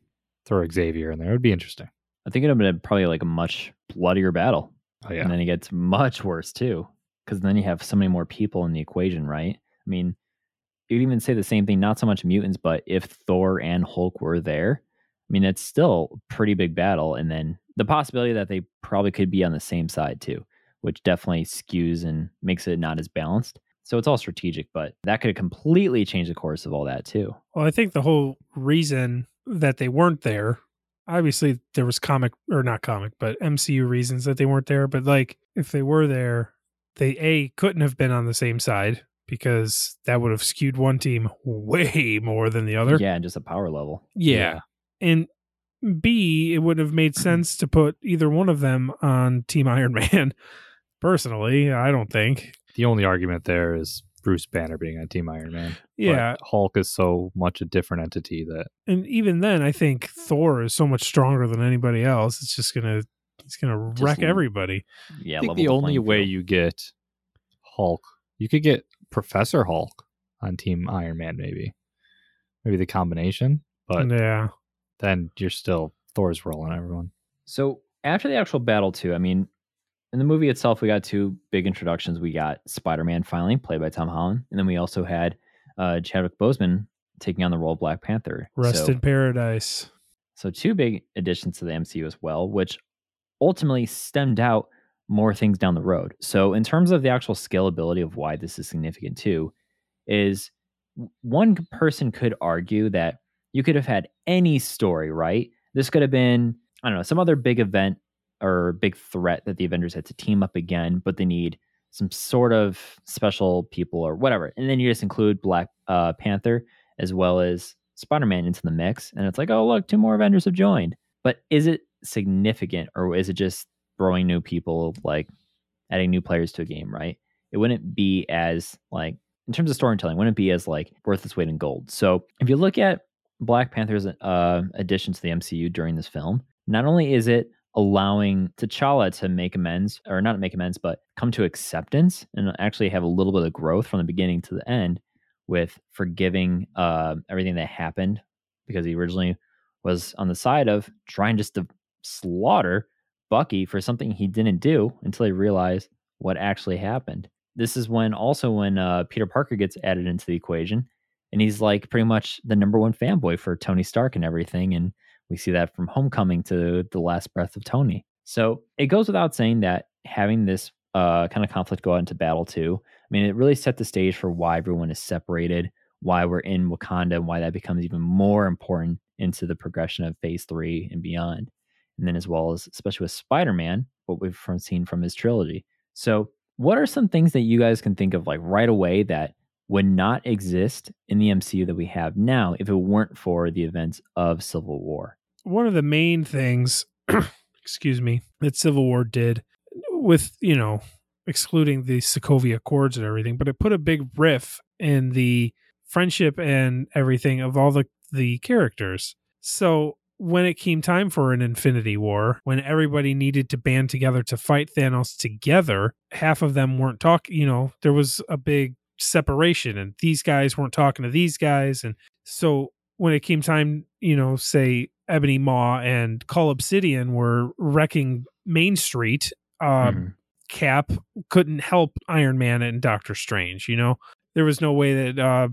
throw Xavier in there. It would be interesting. I think it would have been probably like a much bloodier battle. Oh, yeah. And then it gets much worse, too, because then you have so many more people in the equation, right? I mean, you'd even say the same thing, not so much mutants, but if Thor and Hulk were there, I mean, it's still a pretty big battle. And then the possibility that they probably could be on the same side, too, which definitely skews and makes it not as balanced. So it's all strategic, but that could have completely changed the course of all that, too. Well, I think the whole reason that they weren't there, obviously there was comic, or not comic, but M C U reasons that they weren't there. But like, if they were there, they A, couldn't have been on the same side, because that would have skewed one team way more than the other. Yeah, and just a power level. Yeah. yeah. And B, it would have made sense to put either one of them on Team Iron Man. Personally, I don't think. The only argument there is Bruce Banner being on Team Iron Man. Yeah. But Hulk is so much a different entity that... And even then, I think Thor is so much stronger than anybody else. It's just going to it's gonna wreck just, everybody. Yeah, I think the only way field. you get Hulk, you could get Professor Hulk on Team Iron Man, maybe. Maybe the combination, but yeah. Then you're still... Thor's rolling everyone. So after the actual battle, too, I mean... In the movie itself, we got two big introductions. We got Spider-Man finally, played by Tom Holland. And then we also had uh, Chadwick Boseman taking on the role of Black Panther. Rest so, in paradise. So two big additions to the M C U as well, which ultimately stemmed out more things down the road. So in terms of the actual scalability of why this is significant too, is one person could argue that you could have had any story, right? This could have been, I don't know, some other big event or big threat that the Avengers had to team up again, but they need some sort of special people or whatever. And then you just include Black uh, Panther as well as Spider-Man into the mix. And it's like, oh, look, two more Avengers have joined. But is it significant, or is it just throwing new people, like adding new players to a game, right? It wouldn't be as, like, in terms of storytelling, wouldn't be as, like, worth its weight in gold. So if you look at Black Panther's uh, addition to the M C U during this film, not only is it allowing T'Challa to make amends, or not make amends, but come to acceptance and actually have a little bit of growth from the beginning to the end with forgiving uh, everything that happened, because he originally was on the side of trying just to slaughter Bucky for something he didn't do until he realized what actually happened. This is when also when uh, Peter Parker gets added into the equation, and he's like pretty much the number one fanboy for Tony Stark and everything, and we see that from Homecoming to the last breath of Tony. So it goes without saying that having this uh, kind of conflict go out into battle too, I mean, it really set the stage for why everyone is separated, why we're in Wakanda, and why that becomes even more important into the progression of phase three and beyond. And then as well as, especially with Spider-Man, what we've from seen from his trilogy. So what are some things that you guys can think of like right away that would not exist in the M C U that we have now if it weren't for the events of Civil War? One of the main things, excuse me, that Civil War did with, you know, excluding the Sokovia Accords and everything, but it put a big riff in the friendship and everything of all the, the characters. So when it came time for an Infinity War, when everybody needed to band together to fight Thanos together, half of them weren't talking, you know, there was a big separation and these guys weren't talking to these guys. And so when it came time, you know, say, Ebony Maw and Cull Obsidian were wrecking Main Street. Um, mm-hmm. Cap couldn't help Iron Man and Doctor Strange. You know, there was no way that uh,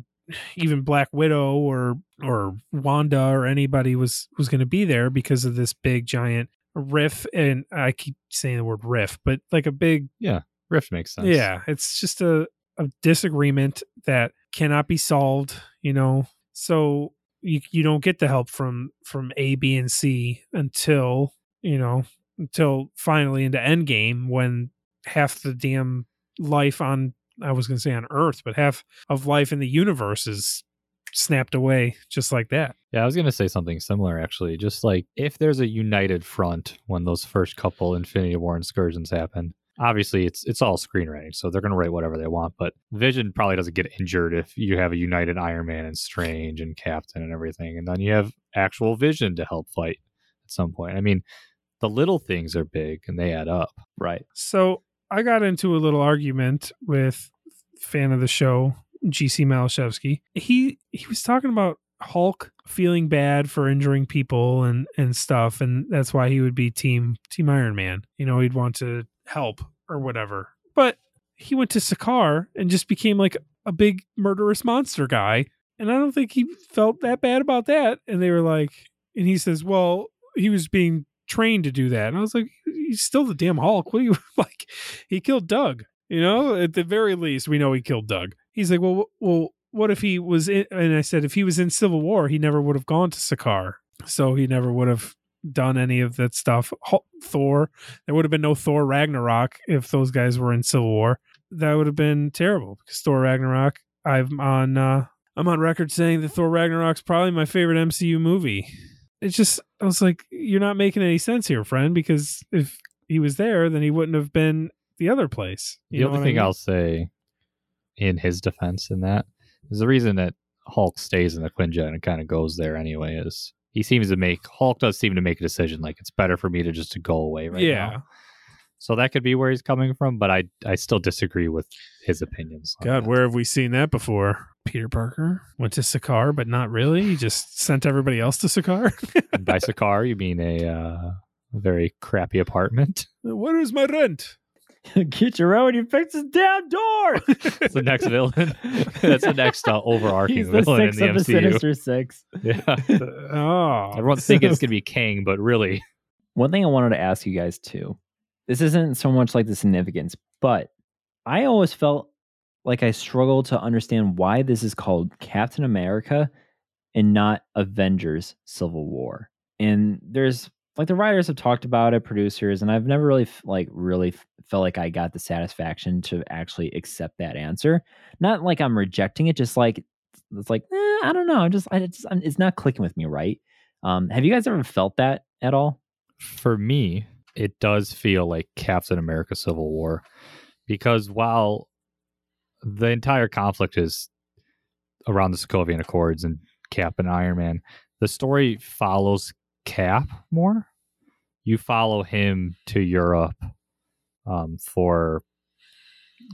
even Black Widow or or Wanda or anybody was was going to be there because of this big giant riff. And I keep saying the word riff, but like a big yeah riff makes sense. Yeah, it's just a, a disagreement that cannot be solved, you know. So you you don't get the help from from A, B, and C until, you know, until finally into Endgame, when half the damn life on, I was going to say on Earth, but half of life in the universe is snapped away just like that. Yeah, I was going to say something similar, actually. Just like, if there's a united front when those first couple Infinity War excursions happen, obviously it's it's all screenwriting, so they're going to write whatever they want, but Vision probably doesn't get injured if you have a united Iron Man and Strange and Captain and everything, and then you have actual Vision to help fight at some point. I mean, the little things are big and they add up. Right. So I got into a little argument with fan of the show, G C Malashevsky. He he was talking about Hulk feeling bad for injuring people and, and stuff, and that's why he would be team team Iron Man. You know, he'd want to help or whatever. But he went to Sakaar and just became like a big murderous monster guy, and I don't think he felt that bad about that. And they were like, and he says, well, he was being trained to do that. And I was like, he's still the damn Hulk. What do you like? He killed Doug. You know, at the very least, we know he killed Doug. He's like, well, well, what if he was in, and I said, if he was in Civil War, he never would have gone to Sakaar. So he never would have done any of that stuff. Thor, there would have been no Thor Ragnarok if those guys were in Civil War. That would have been terrible, because Thor Ragnarok, I'm on, uh, I'm on record saying that Thor Ragnarok's probably my favorite M C U movie. It's just, I was like, you're not making any sense here, friend, because if he was there, then he wouldn't have been the other place. You the only thing I mean? I'll say in his defense in that is the reason that Hulk stays in the Quinjet and kind of goes there anyway is he seems to make, Hulk does seem to make a decision, like, it's better for me to just to go away right yeah. now. So that could be where he's coming from, but I I still disagree with his opinions. God, where have we seen that before? Peter Parker went to Sakaar, but not really. He just sent everybody else to Sakaar. By Sakaar, you mean a uh, very crappy apartment? Where is my rent? Get your own. You fix this damn door. That's the next villain. That's the next uh, overarching He's the villain six in the of M C U. The Sinister Six. Yeah. Oh, everyone's thinking it's gonna be Kang, but really, one thing I wanted to ask you guys too. This isn't so much like the significance, but I always felt like I struggled to understand why this is called Captain America and not Avengers Civil War. And there's, like, the writers have talked about it, producers, and I've never really, like, really felt like I got the satisfaction to actually accept that answer. Not like I'm rejecting it, just like, it's like, eh, I don't know. I'm just, I just I'm, it's not clicking with me, right? Um, have you guys ever felt that at all? For me, it does feel like Captain America Civil War, because while the entire conflict is around the Sokovian Accords and Cap and Iron Man, the story follows Cap more. You follow him to Europe um, for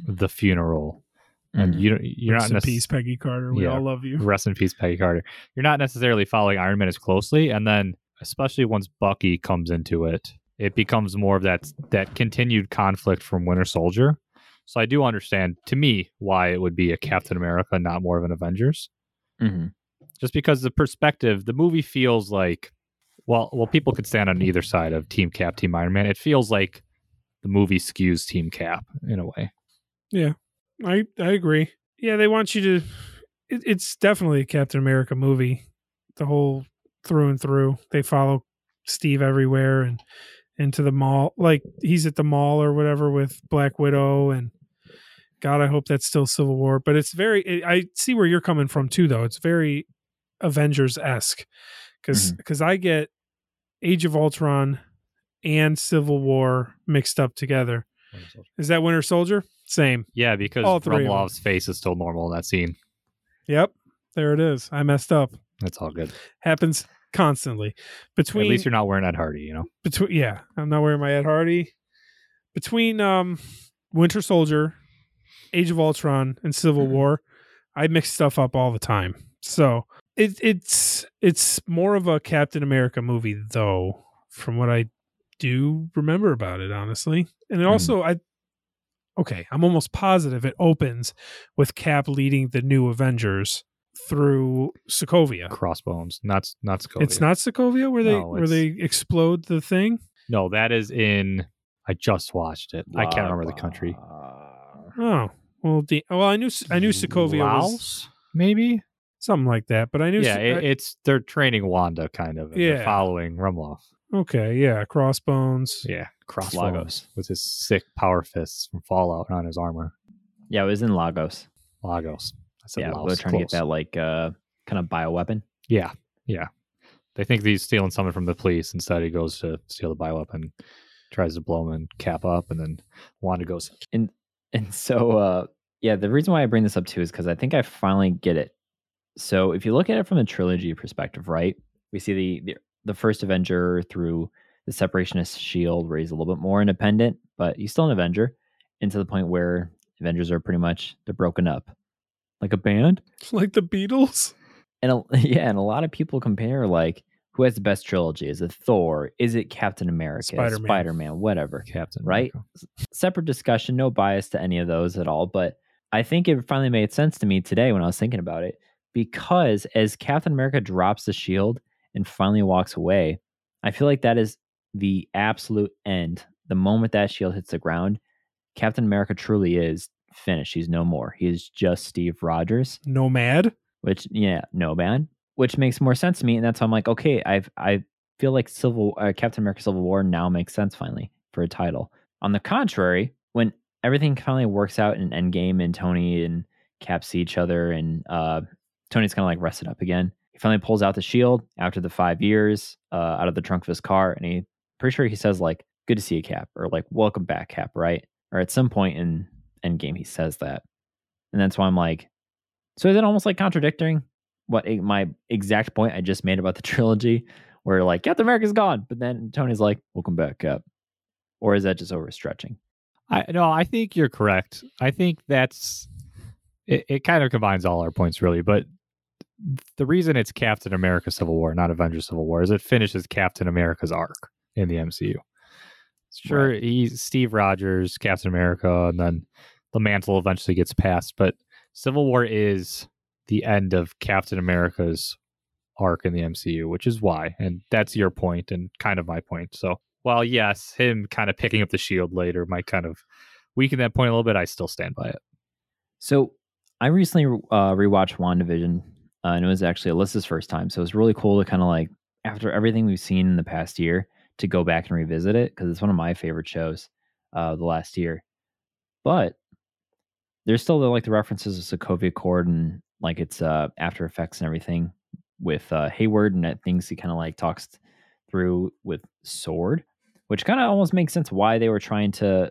the funeral. And you, you're rest not nec- in peace, Peggy Carter. We yeah, all love you. Rest in peace, Peggy Carter. You're not necessarily following Iron Man as closely. And then, especially once Bucky comes into it, it becomes more of that that continued conflict from Winter Soldier. So I do understand, to me, why it would be a Captain America, not more of an Avengers. Mm-hmm. Just because the perspective, the movie feels like, well, well, people could stand on either side of Team Cap, Team Iron Man. It feels like the movie skews Team Cap in a way. Yeah, I I agree. Yeah, they want you to, it, it's definitely a Captain America movie, the whole through and through. They follow Steve everywhere and into the mall, like he's at the mall or whatever with Black Widow, and God, I hope that's still Civil War. But it's very, it, I see where you're coming from too, though. It's very Avengers-esque, because because mm-hmm. I get Age of Ultron and Civil War mixed up together. Is that Winter Soldier? Same. Yeah, because Rumbloff's face is still normal in that scene. Yep, there it is. I messed up. That's all good. Happens constantly. Between, at least you're not wearing Ed Hardy, you know. Between, yeah, I'm not wearing my Ed Hardy. Between um, Winter Soldier, Age of Ultron, and Civil War, I mix stuff up all the time. So it, it's it's more of a Captain America movie, though, from what I do remember about it, honestly. And it also, mm. I okay, I'm almost positive it opens with Cap leading the new Avengers through Sokovia. Crossbones, not not Sokovia. It's not Sokovia where they no, where they explode the thing. No, that is in. I just watched it. La, I can't remember la. the country. Oh, well, the, well, I knew I knew Sokovia Laos? was maybe something like that, but I knew. Yeah, so- it, it's they're training Wanda kind of. And yeah, they're following Rumloff. Okay, yeah, Crossbones. Yeah, Cross Lagos with his sick power fists from Fallout on his armor. Yeah, it was in Lagos. Lagos. I said yeah, Laos. They're trying Close. to get that like uh, kind of bioweapon. Yeah, yeah. They think he's stealing something from the police. Instead, he goes to steal the bioweapon, tries to blow him and cap up, and then Wanda goes. And and so, uh, yeah, the reason why I bring this up too is because I think I finally get it. So if you look at it from a trilogy perspective, right? We see the the, the first Avenger through the separation of S H I E L D, where he's a little bit more independent, but he's still an Avenger, and to the point where Avengers are pretty much, they're broken up. Like a band? Like the Beatles? And a, yeah, and a lot of people compare, like, who has the best trilogy? Is it Thor? Is it Captain America? Spider-Man, Spider-Man whatever. Captain right? America. Separate discussion, no bias to any of those at all, but I think it finally made sense to me today when I was thinking about it, because as Captain America drops the shield and finally walks away, I feel like that is the absolute end. The moment that shield hits the ground, Captain America truly is finished. He's no more. He is just Steve Rogers. Nomad? Which, yeah, Nomad. Which makes more sense to me, and that's how I'm like, okay, I've, I feel like Civil uh, Captain America Civil War now makes sense finally for a title. On the contrary, when everything finally works out in Endgame and Tony and Cap see each other and uh, Tony's kind of like rested up again, he finally pulls out the shield after the five years uh, out of the trunk of his car, and he pretty sure he says, like, good to see you, Cap, or like, welcome back, Cap, right? Or at some point in Endgame, he says that. And that's why I'm like, so is it almost like contradicting what my exact point I just made about the trilogy, where like Captain America's gone, but then Tony's like, welcome back, Cap? Or is that just overstretching? I no, I think you're correct. I think that's it, it kind of combines all our points really, but the reason it's Captain America Civil War, not Avengers Civil War, is it finishes Captain America's arc in the M C U. Sure, right. He's Steve Rogers, Captain America, and then the mantle eventually gets passed. But Civil War is the end of Captain America's arc in the M C U, which is why. And that's your point and kind of my point. So while, yes, him kind of picking up the shield later might kind of weaken that point a little bit, I still stand by it. So I recently uh, rewatched WandaVision, uh, and it was actually Alyssa's first time. So it was really cool to kind of like, after everything we've seen in the past year, to go back and revisit it, because it's one of my favorite shows uh, the last year. But there's still the, like the references of Sokovia Accord and like its uh, after effects and everything with uh, Hayward and things he kind of like talks through with Sword, which kind of almost makes sense why they were trying to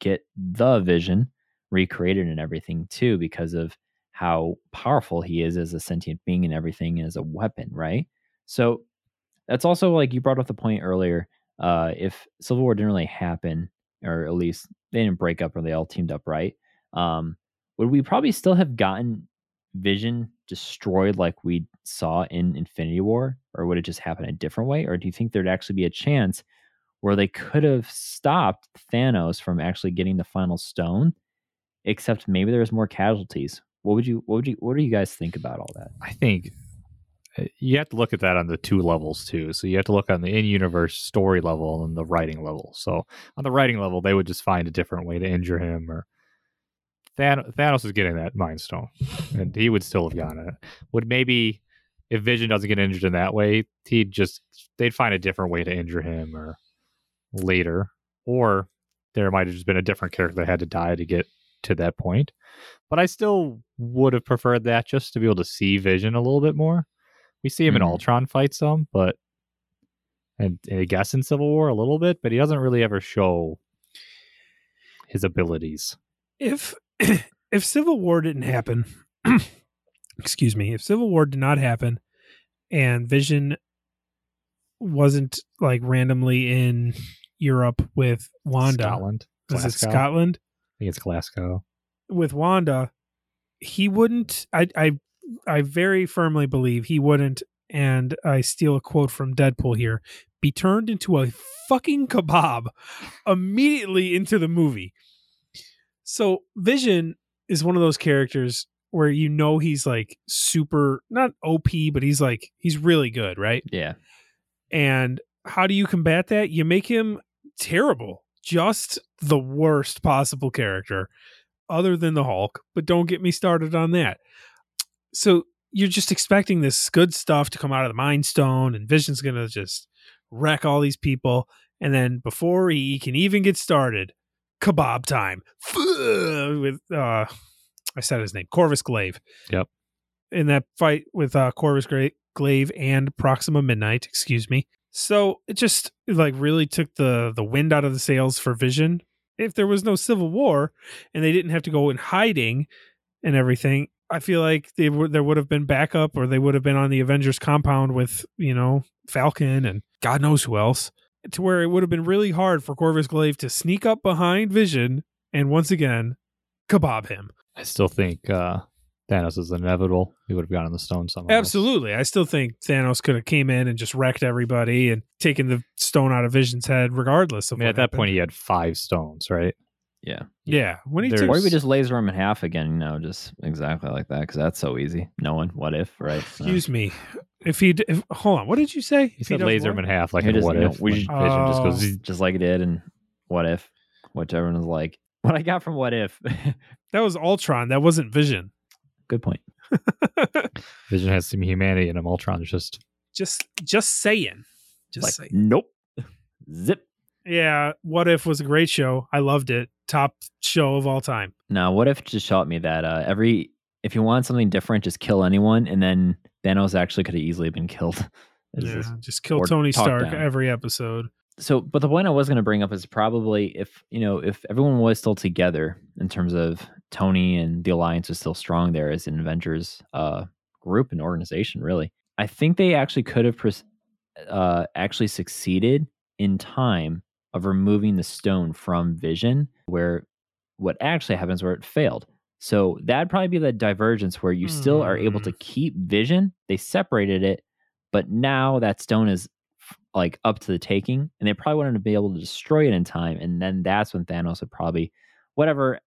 get the Vision recreated and everything too, because of how powerful he is as a sentient being and everything and as a weapon, right? So that's also like you brought up the point earlier. Uh, if Civil War didn't really happen, or at least they didn't break up or they all teamed up, right? Um, would we probably still have gotten Vision destroyed like we saw in Infinity War? Or would it just happen a different way? Or do you think there'd actually be a chance where they could have stopped Thanos from actually getting the final stone? Except maybe there was more casualties. What would you, what would you, what do you guys think about all that? I think you have to look at that on the two levels too. So you have to look on the in-universe story level and the writing level. So on the writing level, they would just find a different way to injure him, or Than- Thanos is getting that Mind Stone, and he would still have gotten it. Would maybe if Vision doesn't get injured in that way, he'd just they'd find a different way to injure him, or later, or there might have just been a different character that had to die to get to that point. But I still would have preferred that just to be able to see Vision a little bit more. We see him mm-hmm. in Ultron fight some, but and, and I guess in Civil War a little bit, but he doesn't really ever show his abilities. If if Civil War didn't happen, excuse me, if Civil War did not happen and Vision wasn't like randomly in Europe with Wanda, Scotland, is it Scotland? I think it's Glasgow. With Wanda, he wouldn't. I I. I very firmly believe he wouldn't, and I steal a quote from Deadpool here, be turned into a fucking kebab immediately into the movie. So Vision is one of those characters where you know he's like super, not O P, but he's like, he's really good, right? Yeah. And how do you combat that? You make him terrible. Just the worst possible character. other than the Hulk, but don't get me started on that. So you're just expecting this good stuff to come out of the Mind Stone, and Vision's going to just wreck all these people. And then before he can even get started, kebab time with, uh, I said his name, Corvus Glaive. Yep. In that fight with uh, Corvus Glaive and Proxima Midnight, excuse me. So it just like really took the, the wind out of the sails for Vision. If there was no Civil War and they didn't have to go in hiding and everything, I feel like they were, there would have been backup, or they would have been on the Avengers compound with, you know, Falcon and God knows who else, to where it would have been really hard for Corvus Glaive to sneak up behind Vision and once again, kebab him. I still think uh, Thanos is inevitable. He would have gotten the stone somehow. Absolutely. Else. I still think Thanos could have came in and just wrecked everybody and taken the stone out of Vision's head regardless of I mean, what at happened. That point, he had five stones, right? Yeah. Yeah. When he takes... Why don't we just laser him in half again? You know, just exactly like that, because that's so easy. No one, what if, right? So. Excuse me. If he, if, hold on, what did you say? He, he said laser him in half, like in just, what if. We just, oh. just goes just like it did, and what if, which everyone was like, what I got from what if. That was Ultron. That wasn't Vision. Good point. Vision has some humanity in him. Ultron's just. Just, just saying. Just like, saying. Nope. Zip. Yeah, What If was a great show. I loved it. Top show of all time. No, What If just showed me that uh, every if you want something different, just kill anyone, and then Thanos actually could have easily been killed. Yeah, just kill Tony Stark down. Every episode. So, but the point I was going to bring up is probably if, you know, if everyone was still together in terms of Tony and the Alliance was still strong there as an Avengers uh, group and organization, really, I think they actually could have pres- uh, actually succeeded in time of removing the stone from Vision, where what actually happens where it failed. So that'd probably be the divergence where you mm. still are able to keep Vision. They separated it, but now that stone is like up to the taking, and they probably wouldn't be able to destroy it in time. And then that's when Thanos would probably, whatever,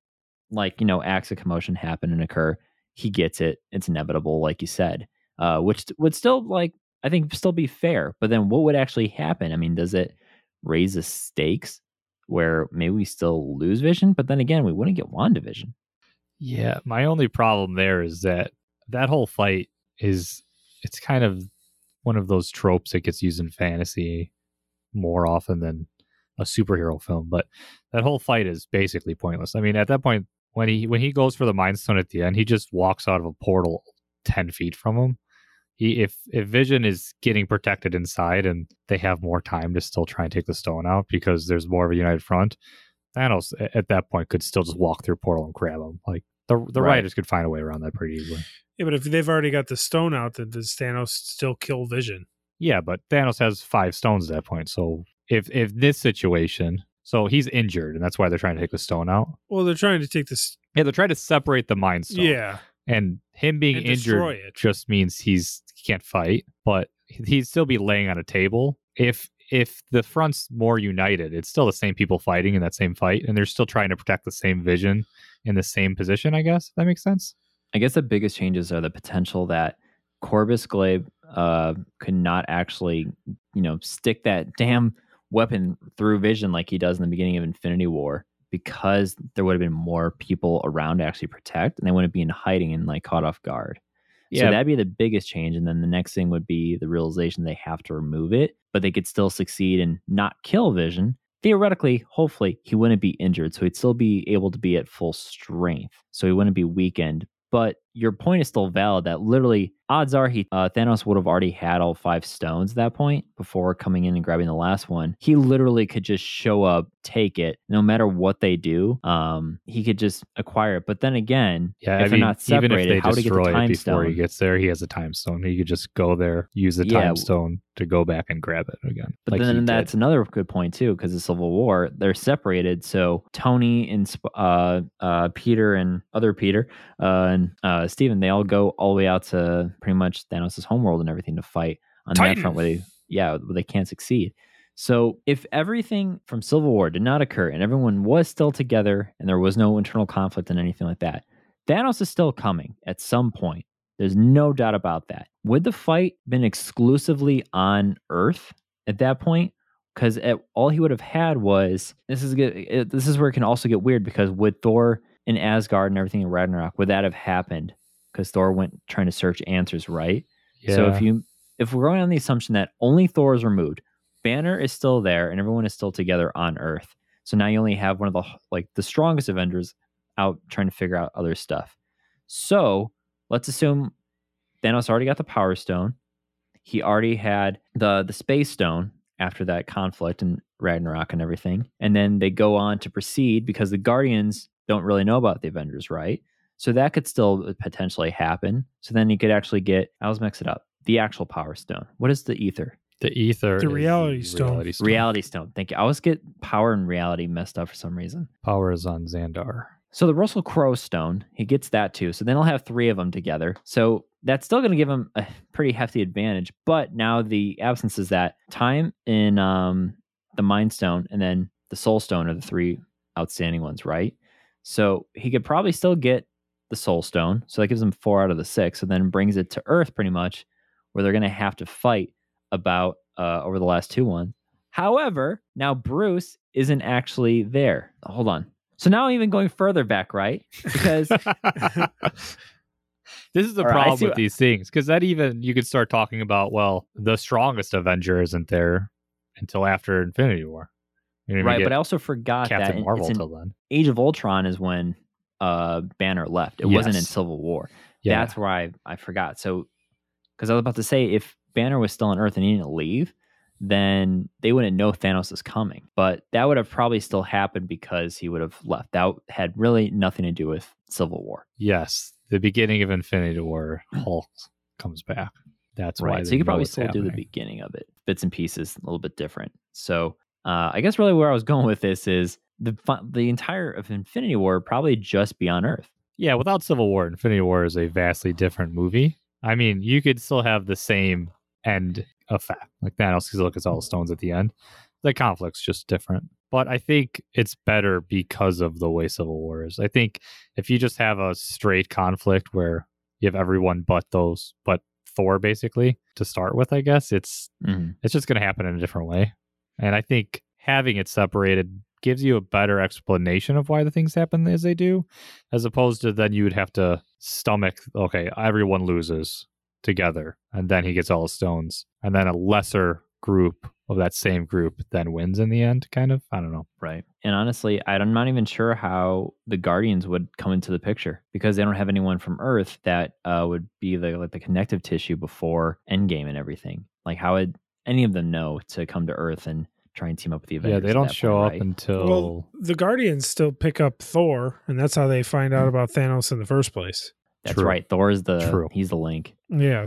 like, you know, acts of commotion happen and occur. He gets it. It's inevitable, like you said, uh, which would still like, I think still be fair, but then what would actually happen? I mean, does it raise the stakes where maybe we still lose Vision, but then again, we wouldn't get WandaVision? Yeah. My only problem there is that that whole fight is, it's kind of one of those tropes that gets used in fantasy more often than a superhero film, but that whole fight is basically pointless. I mean, at that point, when he, when he goes for the Mind Stone at the end, he just walks out of a portal ten feet from him. He, if if Vision is getting protected inside and they have more time to still try and take the stone out because there's more of a united front, Thanos at that point could still just walk through portal and grab him. Like the the right. writers could find a way around that pretty easily. Yeah, but if they've already got the stone out, then does Thanos still kill Vision? Yeah, but Thanos has five stones at that point. So if if this situation, so he's injured, and that's why they're trying to take the stone out. Well, they're trying to take this. Yeah, they're trying to separate the Mind Stone. Yeah. And him being and injured it. just means he's he can't fight, but he'd still be laying on a table. If if the front's more united, it's still the same people fighting in that same fight, and they're still trying to protect the same Vision in the same position, I guess. That makes sense. I guess the biggest changes are the potential that Corvus Glaive uh, could not actually, you know, stick that damn weapon through Vision like he does in the beginning of Infinity War, because there would have been more people around to actually protect, and they wouldn't be in hiding and like caught off guard. Yeah. So that'd be the biggest change. And then the next thing would be the realization they have to remove it, but they could still succeed and not kill Vision. Theoretically, hopefully he wouldn't be injured. So he'd still be able to be at full strength. So he wouldn't be weakened, but your point is still valid that literally odds are he, uh, Thanos would have already had all five stones at that point before coming in and grabbing the last one. He literally could just show up, take it, no matter what they do. Um, he could just acquire it. But then again, yeah, if I they're mean, not separated, they how to get the time before stone? He gets there, he has a time stone. He could just go there, use the yeah, time stone to go back and grab it again. But like then that's did. Another good point too, because the Civil War, they're separated. So Tony and uh, uh, Peter and other Peter uh, and uh, Steven, they all go all the way out to pretty much Thanos' homeworld and everything to fight on Titan. That front where they, yeah, where they can't succeed. So if everything from Civil War did not occur and everyone was still together and there was no internal conflict and anything like that, Thanos is still coming at some point. There's no doubt about that. Would the fight been exclusively on Earth at that point? Because all he would have had was, this is good, this is where it can also get weird, because would Thor in Asgard and everything in Ragnarok, would that have happened? Because Thor went trying to search answers, right? Yeah. So if you if we're going on the assumption that only Thor is removed, Banner is still there, and everyone is still together on Earth. So now you only have one of the like the strongest Avengers out trying to figure out other stuff. So let's assume Thanos already got the Power Stone. He already had the the Space Stone after that conflict in Ragnarok and everything. And then they go on to proceed because the Guardians don't really know about the Avengers, right? So that could still potentially happen. So then you could actually get, I always mix it up, the actual Power Stone. What is the Ether? The Ether. The Reality Stone. Reality Stone. Reality Stone. Thank you. I always get Power and Reality messed up for some reason. Power is on Xandar. So the Russell Crowe Stone, he gets that too. So then he'll have three of them together. So that's still going to give him a pretty hefty advantage. But now the absence is that time in um, the Mind Stone and then the Soul Stone are the three outstanding ones, right? So he could probably still get the Soul Stone. So that gives him four out of the six. And then brings it to Earth pretty much where they're going to have to fight about uh, over the last two ones. However, now Bruce isn't actually there. Hold on. So now I'm even going further back, right? Because this is the problem with these things. Because that even you could start talking about, well, the strongest Avenger isn't there until after Infinity War, you know, right? But I also forgot Captain that Marvel till then. Age of Ultron is when uh, Banner left. It yes. wasn't in Civil War. Yeah. That's where I, I forgot. So because I was about to say, if Banner was still on Earth and he didn't leave, then they wouldn't know Thanos is coming. But that would have probably still happened because he would have left. That had really nothing to do with Civil War. Yes. The beginning of Infinity War, Hulk comes back. That's right. Why so you could probably still happening. do the beginning of it. Bits and pieces, a little bit different. So uh, I guess really where I was going with this is the the entire of Infinity War probably just be on Earth. Yeah, without Civil War, Infinity War is a vastly different movie. I mean, you could still have the same end effect. Like Thanos can look at all the stones at the end. The conflict's just different. But I think it's better because of the way Civil War is. I think if you just have a straight conflict where you have everyone but those, but Thor basically to start with, I guess it's mm-hmm. it's just going to happen in a different way. And I think having it separated gives you a better explanation of why the things happen as they do, as opposed to then you would have to stomach, okay, everyone loses together, and then he gets all the stones, and then a lesser group of that same group then wins in the end, kind of. I don't know. Right. And honestly, I'm not even sure how the Guardians would come into the picture because they don't have anyone from Earth that uh, would be the like the connective tissue before Endgame and everything. Like, how would any of them know to come to Earth and try and team up with the Avengers? Yeah, they don't show point, up right? until... Well, the Guardians still pick up Thor, and that's how they find out about Thanos in the first place. That's True. right. Thor is the... True. He's the link. Yeah.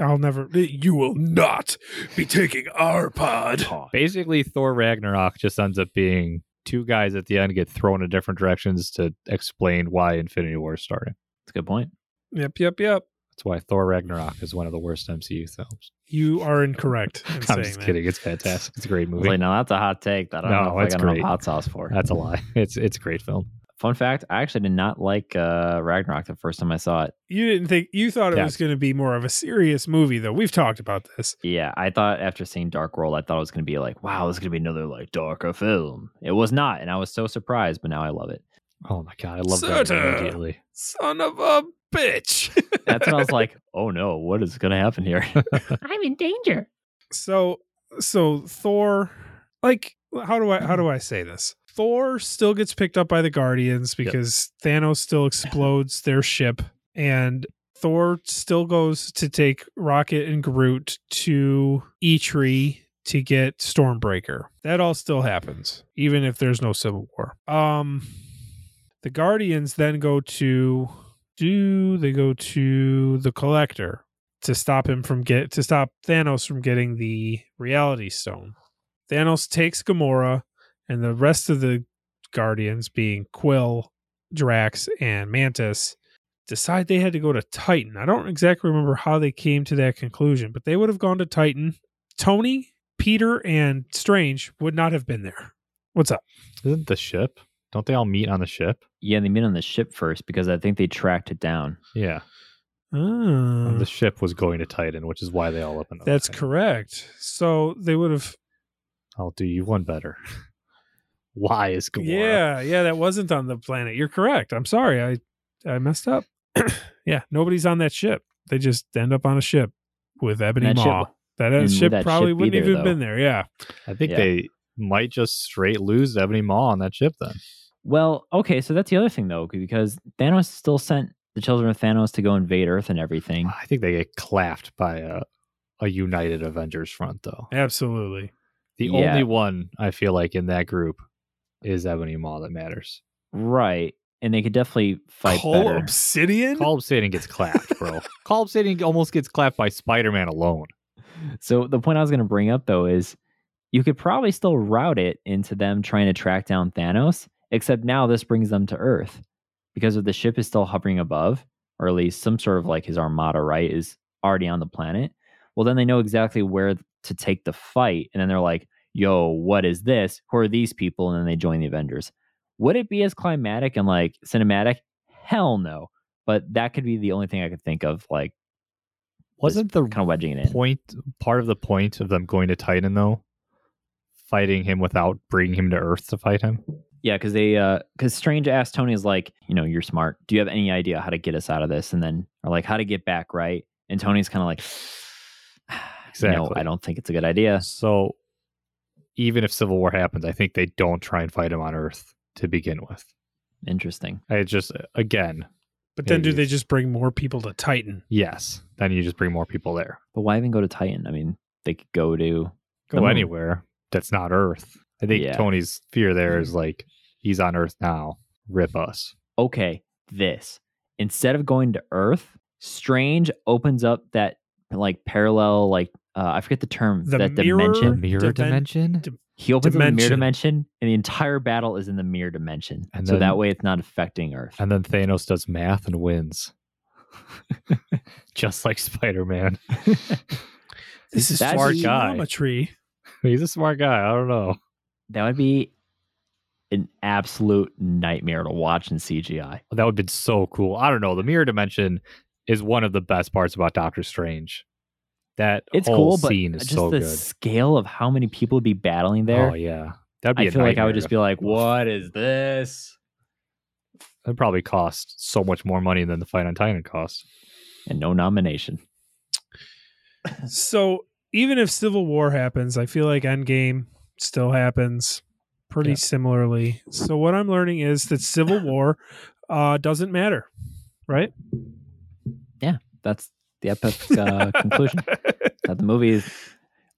I'll never... You will not be taking our pod. Basically, Thor Ragnarok just ends up being two guys at the end get thrown in different directions to explain why Infinity War is starting. That's a good point. Yep, yep, yep. That's why Thor Ragnarok is one of the worst M C U films. You are incorrect. In I'm saying just that. kidding. It's fantastic. It's a great movie. Wait, no, that's a hot take that I don't no, know if I got enough hot sauce for. That's a lie. It's it's a great film. Fun fact: I actually did not like uh, Ragnarok the first time I saw it. You didn't think you thought it yeah. was going to be more of a serious movie, though. We've talked about this. Yeah, I thought after seeing Dark World, I thought it was going to be like, wow, this is going to be another like darker film. It was not, and I was so surprised. But now I love it. Oh my god, I love Sutter, that immediately. Son of a bitch! That's when I was like, oh no, what is going to happen here? I'm in danger. So, so Thor, like, how do I how do I say this? Thor still gets picked up by the Guardians because yep. Thanos still explodes their ship, and Thor still goes to take Rocket and Groot to E three to get Stormbreaker. That all still happens, even if there's no Civil War. Um, the Guardians then go to do they go to the Collector to stop him from get to stop Thanos from getting the Reality Stone. Thanos takes Gamora. And the rest of the Guardians, being Quill, Drax, and Mantis, decide they had to go to Titan. I don't exactly remember how they came to that conclusion, but they would have gone to Titan. Tony, Peter, and Strange would not have been there. What's up? Isn't the ship? Don't they all meet on the ship? Yeah, they meet on the ship first because I think they tracked it down. Yeah. Oh. And the ship was going to Titan, which is why they all up in the That's Titan. Correct. So they would have... I'll do you one better. why is Gamora? Yeah, yeah, that wasn't on the planet. You're correct. I'm sorry. I, I messed up. Yeah, nobody's on that ship. They just end up on a ship with Ebony that Maw. Ship, that, that ship that probably ship wouldn't either, even have been there. Yeah. I think yeah. they might just straight lose Ebony Maw on that ship then. Well, okay, so that's the other thing, though, because Thanos still sent the children of Thanos to go invade Earth and everything. I think they get clapped by a, a united Avengers front, though. Absolutely. The yeah. only one, I feel like, in that group is Ebony Maw that matters. Right. And they could definitely fight Call better. Call Obsidian? Call Obsidian gets clapped, bro. Call Obsidian almost gets clapped by Spider-Man alone. So the point I was going to bring up, though, is you could probably still route it into them trying to track down Thanos, except now this brings them to Earth because of the ship is still hovering above, or at least some sort of like his armada, right, is already on the planet. Well, then they know exactly where to take the fight. And then they're like, yo, what is this? Who are these people? And then they join the Avengers. Would it be as climatic and like cinematic? Hell no. But that could be the only thing I could think of. Like, wasn't the kind of wedging it in. Point, part of the point of them going to Titan, though, fighting him without bringing him to Earth to fight him? Yeah, because they, uh, because Strange asked Tony, is like, you know, you're smart. Do you have any idea how to get us out of this? And then, or like, how to get back, right? And Tony's kind of like, exactly. No, I don't think it's a good idea. So even if Civil War happens, I think they don't try and fight him on Earth to begin with. Interesting. I just, again. But then do they just bring more people to Titan? Yes. Then you just bring more people there. But why even go to Titan? I mean, they could go to... Go anywhere that's not Earth. I think yeah. Tony's fear there is like, he's on Earth now. Rip us. Okay, this. Instead of going to Earth, Strange opens up that like parallel, like uh, I forget the term, the that mirror dimension. Mirror dimension? Di- he opens dimension. Up the mirror dimension, and the entire battle is in the mirror dimension. And so then, that way it's not affecting Earth. And then Thanos does math and wins. Just like Spider-Man. This is That's smart geometry. Guy. He's a smart guy. I don't know. That would be an absolute nightmare to watch in C G I. That would have been so cool. I don't know. The mirror dimension is one of the best parts about Doctor Strange. That it's whole cool, but scene is just so the good. Scale of how many people would be battling there. Oh yeah, that'd be. I a feel like I would just be like, "What is this?" That probably cost so much more money than the fight on Titan cost, and no nomination. So even if Civil War happens, I feel like Endgame still happens pretty yeah. similarly. So what I'm learning is that Civil War uh, doesn't matter, right? Yeah, that's the epic uh, conclusion. That the movie is,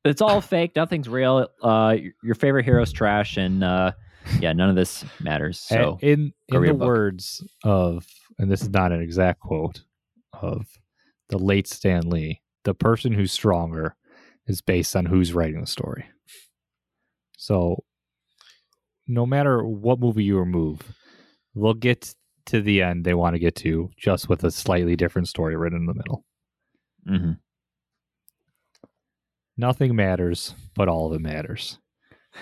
it's all fake. Nothing's real. Uh, your favorite hero's trash, and uh, yeah, none of this matters. So, in, in the book. words of, and this is not an exact quote of the late Stan Lee, the person who's stronger is based on who's writing the story. So, no matter what movie you remove, we'll get to the end they want to get to, just with a slightly different story written in the middle. Mm-hmm. Nothing matters, but all of it matters.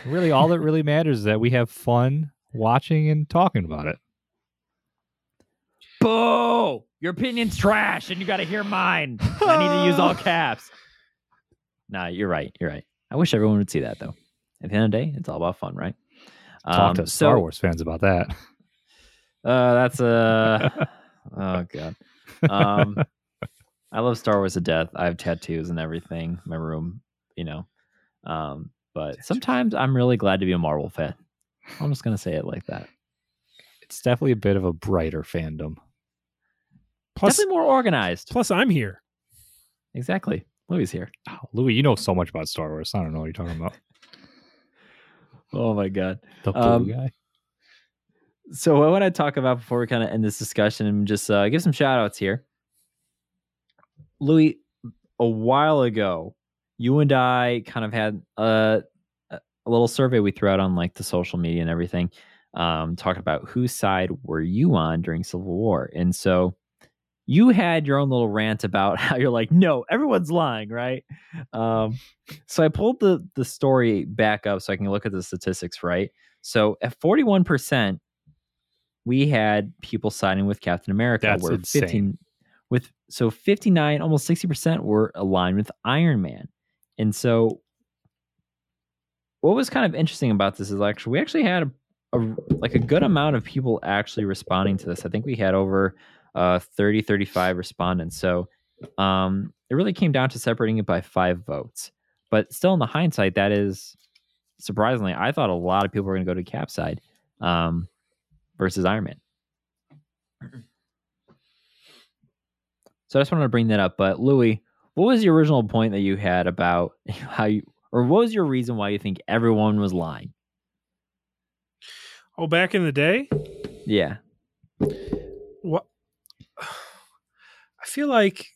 Really, all that really matters is that we have fun watching and talking about it. Boo! Your opinion's trash, and you got to hear mine. I need to use all caps. Nah, you're right. You're right. I wish everyone would see that, though. At the end of the day, it's all about fun, right? Talk um, to Star so, Wars fans about that. Uh, that's a uh, oh god. Um, I love Star Wars to death. I have tattoos and everything. My room, you know. Um, but sometimes I'm really glad to be a Marvel fan. I'm just gonna say it like that. It's definitely a bit of a brighter fandom. Plus, definitely more organized. Plus, I'm here. Exactly. Louis here. Oh, Louis, you know so much about Star Wars. I don't know what you're talking about. Oh my god, the blue um, guy. So what I want to talk about before we kind of end this discussion and just uh, give some shout outs here. Louis, a while ago, you and I kind of had a, a little survey we threw out on like the social media and everything, um, talking about whose side were you on during Civil War. And so you had your own little rant about how you're like, no, everyone's lying, right? Um, so I pulled the, the story back up so I can look at the statistics, right? So at forty-one percent, we had people siding with Captain America. That's where insane. fifteen with so fifty-nine, almost sixty percent were aligned with Iron Man. And so what was kind of interesting about this is actually we actually had a, a, like a good amount of people actually responding to this. I think we had over uh, thirty, thirty-five respondents. So um, it really came down to separating it by five votes. But still, in the hindsight, that is surprisingly, I thought a lot of people were going to go to Cap side um, versus Iron Man. So I just wanted to bring that up. But Louis, what was your original point that you had about how you, or what was your reason why you think everyone was lying? Oh, back in the day? Yeah. What? I feel like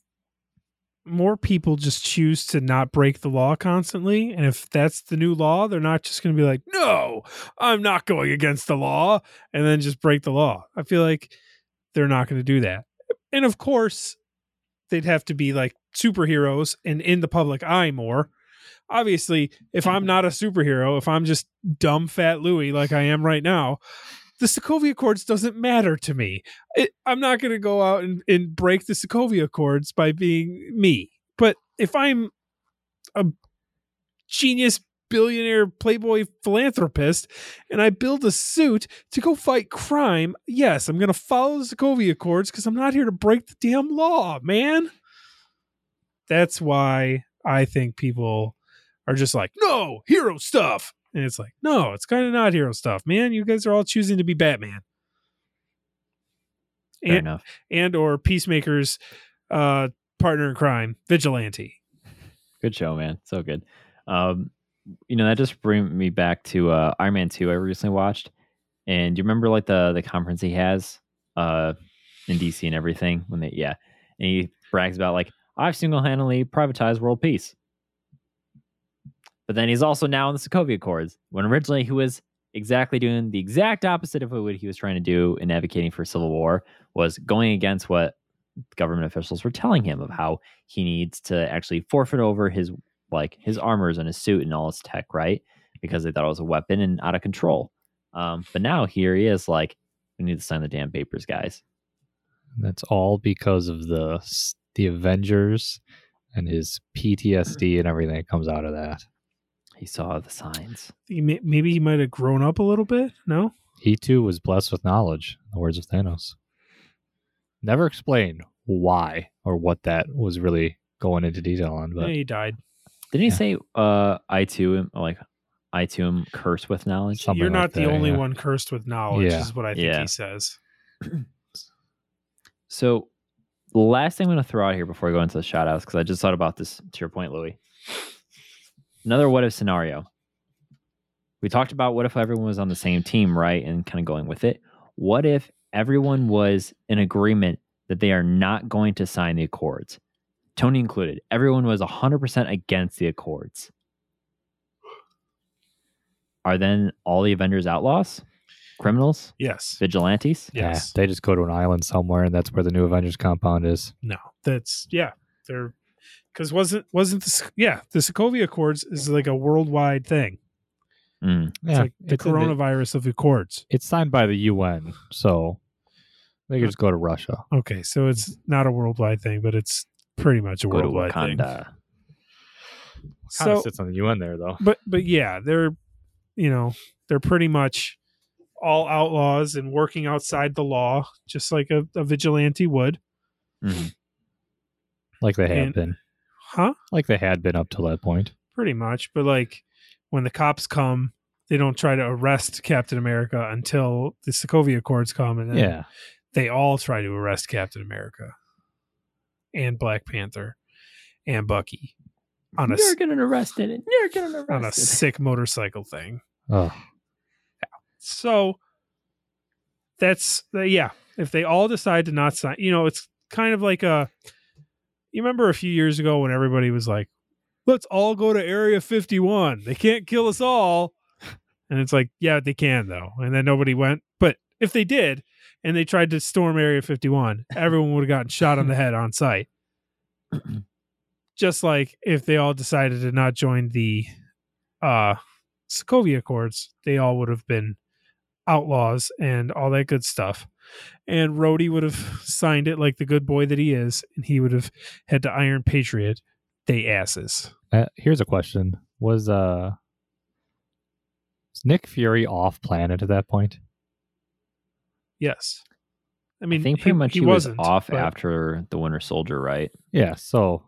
more people just choose to not break the law constantly. And if that's the new law, they're not just going to be like, no, I'm not going against the law, and then just break the law. I feel like they're not going to do that. And of course, they'd have to be like superheroes and in the public eye more. Obviously, if I'm not a superhero, if I'm just dumb fat Louie like I am right now, the Sokovia Accords doesn't matter to me. It, I'm not going to go out and, and break the Sokovia Accords by being me. But if I'm a genius billionaire playboy philanthropist and I build a suit to go fight crime, yes, I'm going to follow the Sokovia Accords because I'm not here to break the damn law, man. That's why I think people are just like, no, hero stuff. And it's like, no, it's kind of not hero stuff, man. You guys are all choosing to be Batman. Fair and, enough. And or Peacemaker's uh, partner in crime, Vigilante. Good show, man. So good. Um, you know, that just brings me back to uh, Iron Man two I recently watched. And do you remember like the the conference he has uh, in D C and everything? When they, yeah. And he brags about like, I've single-handedly privatized world peace. But then he's also now in the Sokovia Accords, when originally he was exactly doing the exact opposite of what he was trying to do in advocating for civil war, was going against what government officials were telling him of how he needs to actually forfeit over his like his armors and his suit and all his tech, right? Because they thought it was a weapon and out of control. Um, but now here he is like, we need to sign the damn papers, guys. That's all because of the the Avengers and his P T S D and everything that comes out of that. He saw the signs. Maybe he might have grown up a little bit, no? He too was blessed with knowledge, in the words of Thanos. Never explained why or what that was really going into detail on. But yeah, he died. Didn't yeah. he say, uh, I too am, like, I too am cursed with knowledge? Something You're not like the that, only yeah. one cursed with knowledge yeah. is what I think yeah. he says. So the last thing I'm going to throw out here before I go into the shout outs, because I just thought about this to your point, Louis. Another what if scenario. We talked about what if everyone was on the same team, right? And kind of going with it. What if everyone was in agreement that they are not going to sign the accords? Tony included. Everyone was one hundred percent against the accords. Are then all the Avengers outlaws? Criminals? Yes. Vigilantes? Yes. Yeah, they just go to an island somewhere and that's where the new Avengers compound is. No, that's, yeah, they're Because wasn't wasn't the, yeah the Sokovia Accords is like a worldwide thing. Mm. It's yeah, like the it's coronavirus the, of the Accords. It's signed by the U N, so they could just go to Russia. Okay, so it's not a worldwide thing, but it's pretty much a go worldwide to thing. Wakanda so, sits on the U N there, though. But but yeah, they're you know they're pretty much all outlaws and working outside the law, just like a, a vigilante would. Mm. Like they have and, been. Huh? Like they had been up till that point. Pretty much. But like when the cops come, they don't try to arrest Captain America until the Sokovia Accords come. And then yeah. they all try to arrest Captain America and Black Panther and Bucky. On You're going to arrest it. You're going to arrest it. On a it. sick motorcycle thing. Oh. Yeah. So that's, the, yeah. If they all decide to not sign, you know, it's kind of like a. You remember a few years ago when everybody was like, let's all go to Area fifty-one. They can't kill us all. And it's like, yeah, they can, though. And then nobody went. But if they did and they tried to storm Area fifty-one, everyone would have gotten shot on the head on sight. Just like if they all decided to not join the uh, Sokovia Accords, they all would have been outlaws and all that good stuff. And Rhodey would have signed it like the good boy that he is, and he would have had to Iron Patriot they asses. Uh, here's a question. Was uh, Is Nick Fury off planet at that point? Yes. I mean, I think pretty he, much he, he was off but... after the Winter Soldier, right? Yeah. So,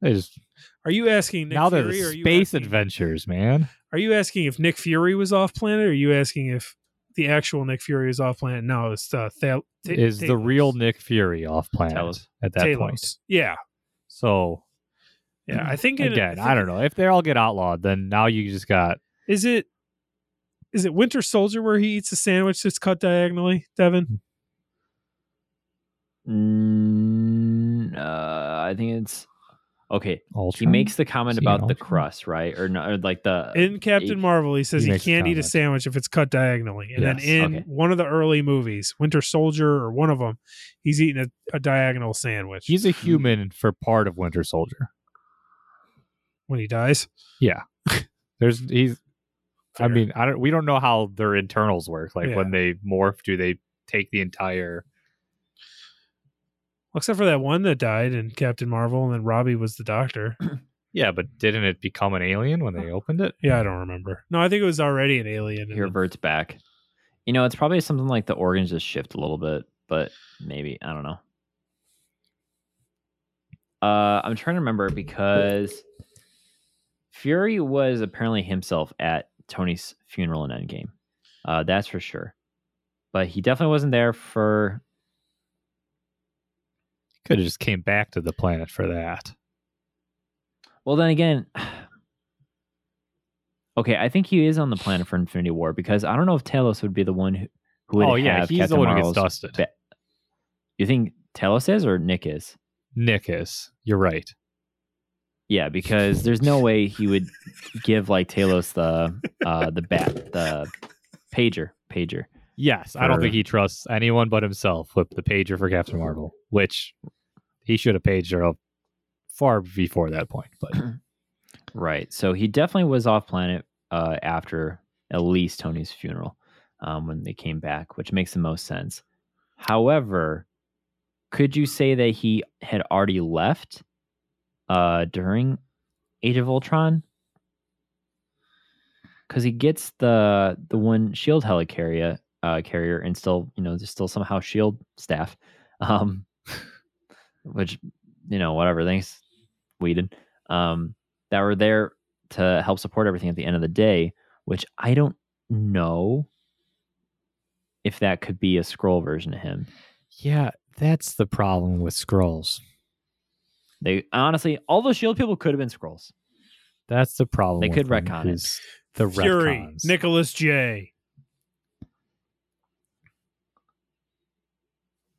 they just... are you asking Nick now Fury? Now they're the space asking... adventures, man. Are you asking if Nick Fury was off planet? Or are you asking if the actual Nick Fury is off planet? No, it's uh, Thal- Th- is Thalos. The real Nick Fury off planet Thalos. At that Thalos. Point? Yeah. So, yeah, I think it, again, I, think I don't know if they all get outlawed. Then now you just got is it is it Winter Soldier where he eats a sandwich that's cut diagonally, Devin? Mm, uh, I think it's okay. Ultron? He makes the comment about Ultron? The crust, right? Or, no, or like the in Captain eight, Marvel, he says he, he can't eat a sandwich if it's cut diagonally. And yes, then in okay. one of the early movies, Winter Soldier or one of them, he's eating a, a diagonal sandwich. He's a human for part of Winter Soldier. When he dies, yeah. There's he's. Fair. I mean, I don't. We don't know how their internals work. Like yeah. when they morph, do they take the entire? Well, except for that one that died in Captain Marvel, and then Robbie was the doctor. Yeah, but didn't it become an alien when they opened it? Yeah, I don't remember. No, I think it was already an alien. He reverts the... back. You know, it's probably something like the organs just shift a little bit, but maybe I don't know. Uh, I'm trying to remember because. Fury was apparently himself at Tony's funeral in Endgame. Uh, that's for sure. But he definitely wasn't there for... He could have just came back to the planet for that. Well, then again... Okay, I think he is on the planet for Infinity War because I don't know if Talos would be the one who, who would oh, yeah, have he's Captain the one Marvel's... who gets dusted. Ba- you think Talos is or Nick is? Nick is. You're right. Yeah, because there's no way he would give like Talos the uh, the bat the pager pager. Yes, for... I don't think he trusts anyone but himself with the pager for Captain Marvel, which he should have paged her up far before that point. But right, so he definitely was off planet uh, after at least Tony's funeral um, when they came back, which makes the most sense. However, could you say that he had already left? Uh, during Age of Ultron, because he gets the the one shield helicarrier uh, carrier, and still you know there's still somehow shield staff, um, which you know whatever thanks Whedon um, that were there to help support everything at the end of the day, which I don't know if that could be a Skrull version of him. Yeah, that's the problem with Skrulls. They honestly, all those shield people could have been Skrulls. That's the problem. They could retcon it. The Fury, retcons. Nicholas J.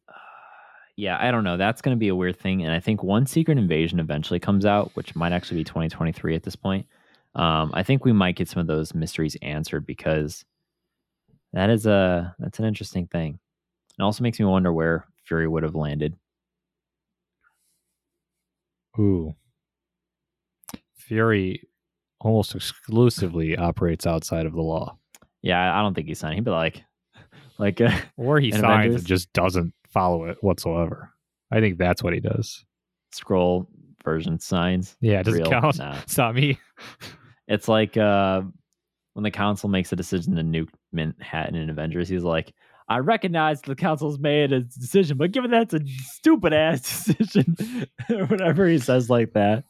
Uh, yeah, I don't know. That's going to be a weird thing, and I think one Secret Invasion eventually comes out, which might actually be twenty twenty-three at this point. Um, I think we might get some of those mysteries answered because that is a that's an interesting thing. It also makes me wonder where Fury would have landed. Ooh. Fury almost exclusively operates outside of the law. Yeah, I don't think he signed. He'd be like, like, uh, or he signs Avengers. And just doesn't follow it whatsoever. I think that's what he does. Scroll version signs. Yeah, it doesn't Real. Count. Nah. It's not me. It's like uh, when the council makes a decision to nuke Manhattan in Avengers. He's like, I recognize the council's made a decision, but given that's a stupid ass decision, or whatever he says like that.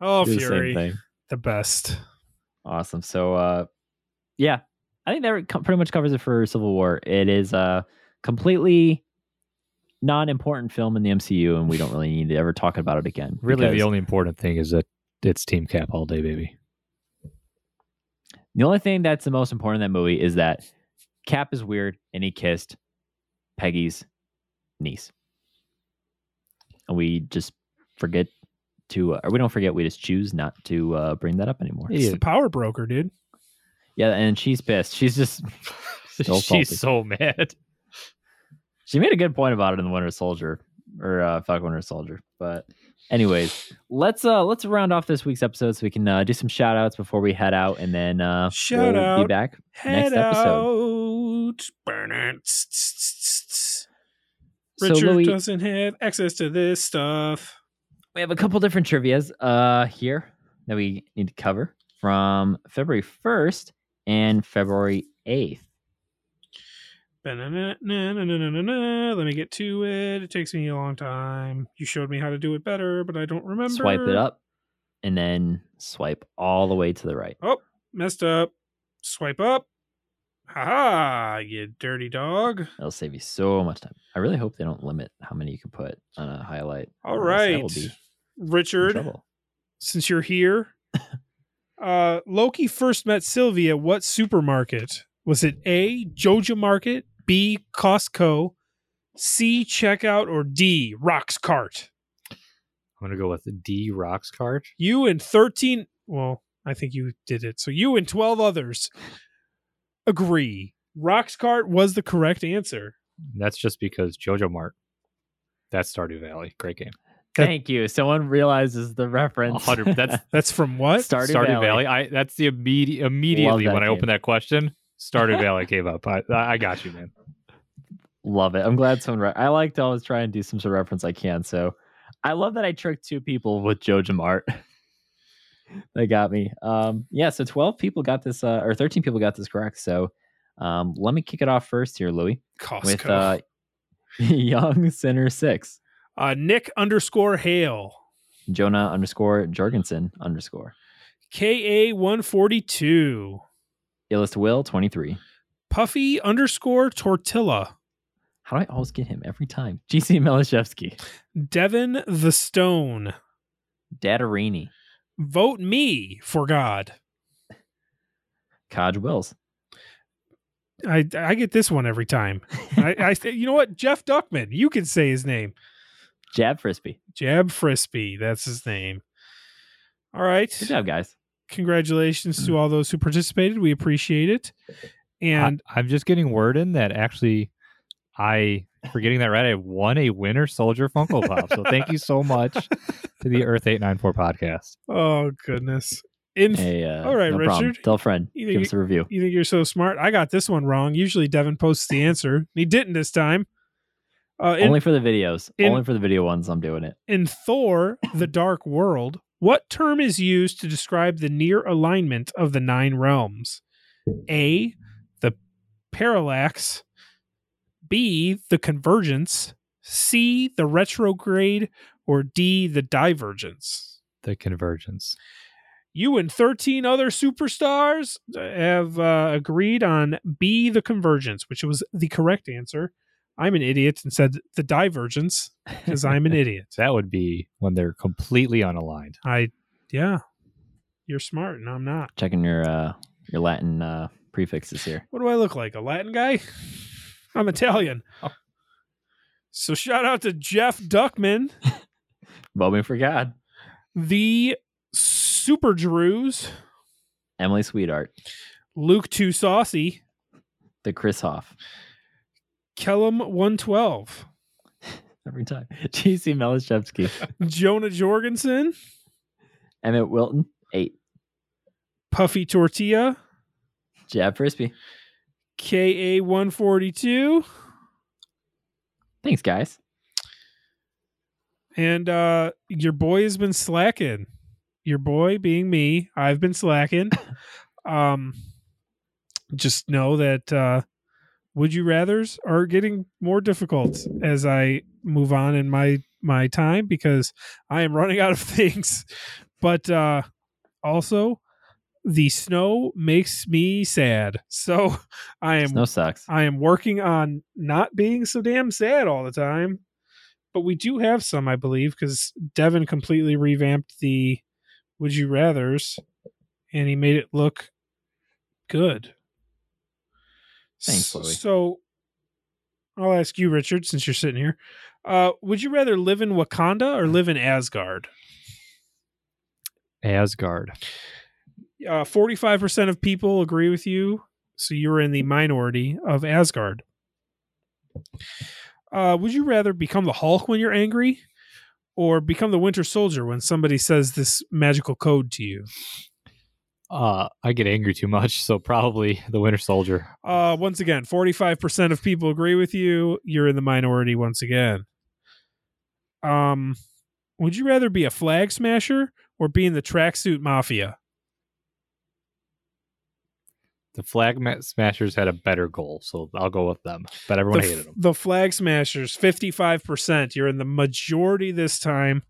Oh, do Fury. The, the best. Awesome. So, uh, yeah, I think that pretty much covers it for Civil War. It is a completely non-important film in the M C U, and we don't really need to ever talk about it again. Really, the only important thing is that it's Team Cap all day, baby. The only thing that's the most important in that movie is that Cap is weird, and he kissed Peggy's niece. And we just forget to, uh, or we don't forget, we just choose not to uh, bring that up anymore. He's the power broker, dude. Yeah, and she's pissed. She's just so she's so mad. She made a good point about it in The Winter Soldier, or uh, Falcon Winter Soldier. But anyways, let's uh, let's round off this week's episode so we can uh, do some shout outs before we head out, and then uh, Shout we'll out, be back next episode. Richard so Louis, doesn't have access to this stuff. We have a couple different trivias uh, here that we need to cover. from February first and February eighth. Ba-na-na-na-na-na-na-na. Let me get to it. It takes me a long time. You showed me how to do it better, but I don't remember. Swipe it up and then swipe all the way to the right. Oh, messed up. Swipe up. Ha-ha, you dirty dog. That'll save you so much time. I really hope they don't limit how many you can put on a highlight. All right, Richard, since you're here, uh, Loki first met Sylvie at what supermarket? Was it A, Jojo Market, B, Costco, C, Checkout, or D, Rock's Cart? I'm going to go with D, Rock's Cart. You and thirteen... Well, I think you did it. So you and twelve others... Agree. Rock's Cart was the correct answer. That's just because Jojo Mart. That's Stardew Valley. Great game. That, Thank you. Someone realizes the reference. That's that's from what? Stardew, Stardew Valley. Valley. I that's the immediate immediately when game. I opened that question, Stardew Valley came up. I, I got you, man. Love it. I'm glad someone. Re- I like to always try and do some sort of reference I can. So I love that I tricked two people with Jojo Mart. They got me. Um, yeah, so twelve people got this, uh, or thirteen people got this correct. So um, let me kick it off first here, Louis. Costco. With uh, Young Center six. Uh, Nick underscore Hale. Jonah underscore Jorgensen underscore. K A one forty-two. Illust Will twenty-three. Puffy underscore Tortilla. How do I always get him every time? G C Melishevsky. Devin the Stone. Datarini. Vote me for God. Codge Wills. I I get this one every time. I, I you know what? Jeff Duckman. You can say his name. Jab Frisbee. Jab Frisbee. That's his name. All right. Good job, guys. Congratulations mm-hmm. to all those who participated. We appreciate it. And I, I'm just getting word in that actually I... For getting that right, I won a Winter Soldier Funko Pop. So thank you so much to the Earth eight ninety-four podcast. Oh, goodness. In- hey, uh, all right, no Richard. Problem. Tell a friend. You Give you, us a review. You think you're so smart? I got this one wrong. Usually Devin posts the answer. He didn't this time. Uh, in, Only for the videos. In, Only for the video ones I'm doing it. In Thor, The Dark World, what term is used to describe the near alignment of the nine realms? A, the parallax... B, the convergence, C, the retrograde, or D, the divergence. The convergence. You and thirteen other superstars have uh, agreed on B, the convergence, which was the correct answer. I'm an idiot and said the divergence because I'm an idiot. That would be when they're completely unaligned. I, yeah, you're smart and I'm not. Checking your uh, your Latin uh, prefixes here. What do I look like? A Latin guy? I'm Italian. Oh. So shout out to Jeff Duckman. Bobby for God. The Super Drews. Emily Sweetheart. Luke Too Saucy. The Chris Hoff. Kellum one twelve. Every time. G C Melishevsky. Jonah Jorgensen. Emmett Wilton. Eight. Puffy Tortilla. Jab Frisbee. K A one forty-two. Thanks, guys. And uh, your boy has been slacking. Your boy being me. I've been slacking. um, just know that uh, Would You Rathers are getting more difficult as I move on in my, my time because I am running out of things. But uh, also... The snow makes me sad. So I am snow sucks. I am working on not being so damn sad all the time. But we do have some, I believe, because Devin completely revamped the Would You Rathers and he made it look good. Thanks, Louie. So I'll ask you, Richard, since you're sitting here. Uh, would you rather live in Wakanda or live in Asgard? Asgard. Uh, forty-five percent of people agree with you, so you're in the minority of Asgard. Uh, would you rather become the Hulk when you're angry or become the Winter Soldier when somebody says this magical code to you? Uh, I get angry too much, so probably the Winter Soldier. Uh, once again, forty-five percent of people agree with you. You're in the minority once again. Um, would you rather be a flag smasher or be in the tracksuit mafia? the Flag Smashers had a better goal, so I'll go with them. But everyone the, hated them. The Flag Smashers, fifty-five percent. You're in the majority this time.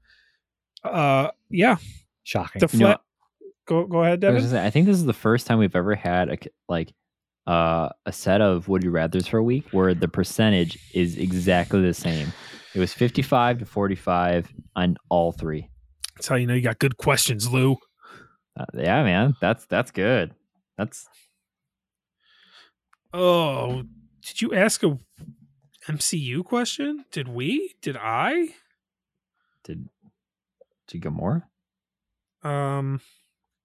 Uh, yeah. Shocking. The fla- you know, go go ahead, Devin. I, say, I think this is the first time we've ever had a, like uh, a set of Would You Rathers for a week where the percentage is exactly the same. It was fifty-five to forty-five on all three. That's how you know you got good questions, Lou. Uh, yeah, man. That's that's good. That's. Oh, did you ask a M C U question? Did we? Did I? Did Did you go more? Um.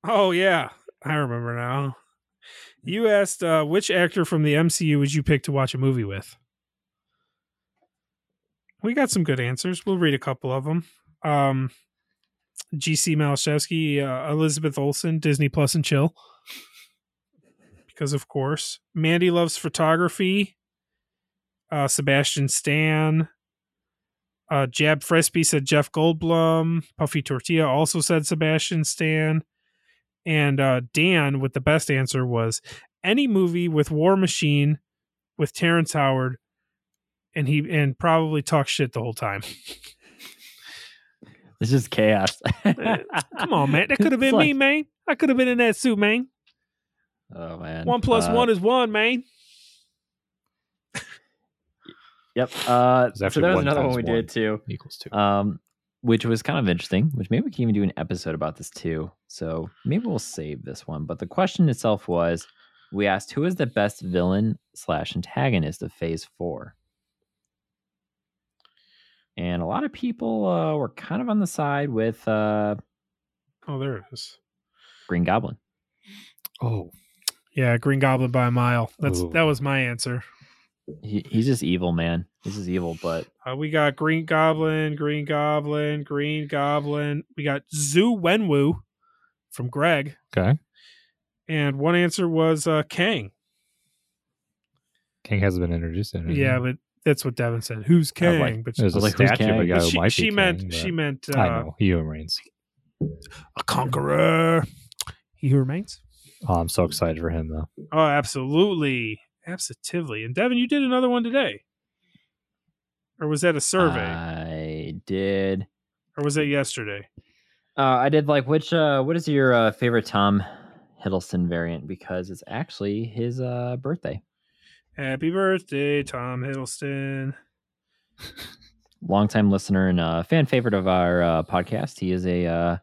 Oh yeah, I remember now. You asked uh, which actor from the M C U would you pick to watch a movie with? We got some good answers. We'll read a couple of them. Um, G C Malashevsky, uh, Elizabeth Olsen, Disney Plus and Chill. Because of course, Mandy Loves Photography. Uh, Sebastian Stan. Uh, Jab Frisbee said Jeff Goldblum. Puffy Tortilla also said Sebastian Stan. And uh, Dan with the best answer was any movie with War Machine with Terrence Howard, and he and probably talk shit the whole time. This is chaos. Come on, man. That could have been like, me, man. I could have been in that suit, man. Oh man. One plus uh, one is one, man. Yep. Uh, so there was another one we one did too, equals two. Um, which was kind of interesting. Which maybe we can even do an episode about this too. So maybe we'll save this one. But the question itself was: we asked who is the best villain slash antagonist of Phase Four, and a lot of people uh, were kind of on the side with. Uh, oh, there it is. Green Goblin. Oh, yeah, Green Goblin by a mile. That's Ooh. That was my answer. He, he's just evil, man. This is evil, but uh, we got Green Goblin, Green Goblin, Green Goblin. We got Zhu Wenwu from Greg. Okay, and one answer was uh, Kang. Kang hasn't been introduced yet. Yeah, but that's what Devin said. Who's Kang? Like, but there's a like, statue of a guy who she, might she be meant, Kang, she meant. Uh, I know. He who remains. A conqueror. He who remains. Oh, I'm so excited for him, though. Oh, absolutely. Absolutely. And Devin, you did another one today. Or was that a survey? I did. Or was that yesterday? Uh, I did like, which, uh, what is your uh, favorite Tom Hiddleston variant? Because it's actually his uh, birthday. Happy birthday, Tom Hiddleston. Longtime listener and uh, fan favorite of our uh, podcast. He is a uh,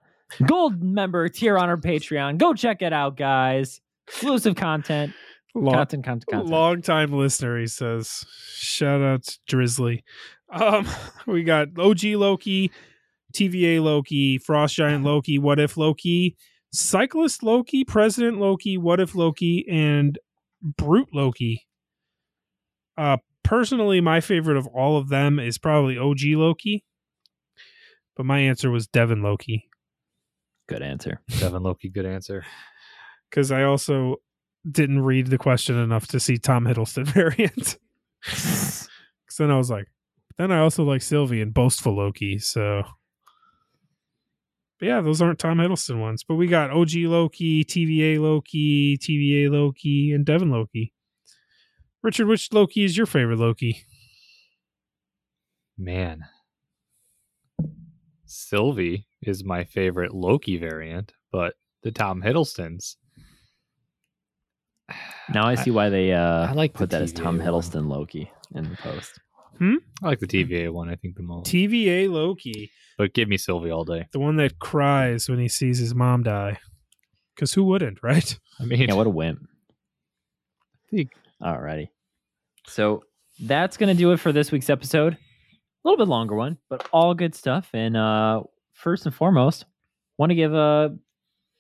gold member tier on our Patreon. Go check it out, guys. Exclusive content. Long, content, content, content. Long time listener, he says. Shout out to Drizzly. Um, we got O G Loki, T V A Loki, Frost Giant Loki, What If Loki, Cyclist Loki, President Loki, What If Loki, and Brute Loki. Uh, personally, my favorite of all of them is probably O G Loki, but my answer was Devin Loki. Good answer. Devin Loki, good answer. Because I also didn't read the question enough to see Tom Hiddleston variant. Because then I was like, then I also like Sylvie and Boastful Loki. So, but yeah, those aren't Tom Hiddleston ones. But we got O G Loki, T V A Loki, T V A Loki, and Devin Loki. Richard, which Loki is your favorite Loki? Man. Sylvie is my favorite Loki variant, but the Tom Hiddlestons. Now I see why they uh, I like put that as Tom Hiddleston Loki in the post. Hmm? I like the T V A one, I think, the most. T V A Loki. But give me Sylvie all day. The one that cries when he sees his mom die. Because who wouldn't, right? I mean, yeah, what a wimp. Alrighty. So that's going to do it for this week's episode. A little bit longer one, but all good stuff. And uh, first and foremost, want to give a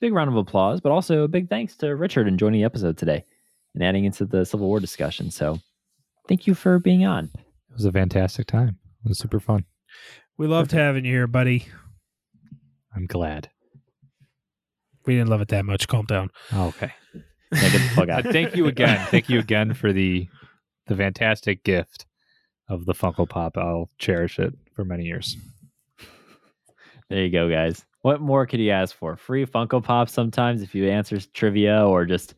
big round of applause, but also a big thanks to Richard and joining the episode today and adding into the Civil War discussion. So thank you for being on. It was a fantastic time. It was super fun. We loved Perfect. having you here, buddy. I'm glad. We didn't love it that much. Calm down. Oh, okay. Yeah, get the fuck out. Thank you again. Thank you again for the the fantastic gift of the Funko Pop. I'll cherish it for many years. There you go, guys. What more could you ask for? Free Funko Pop sometimes if you answer trivia or just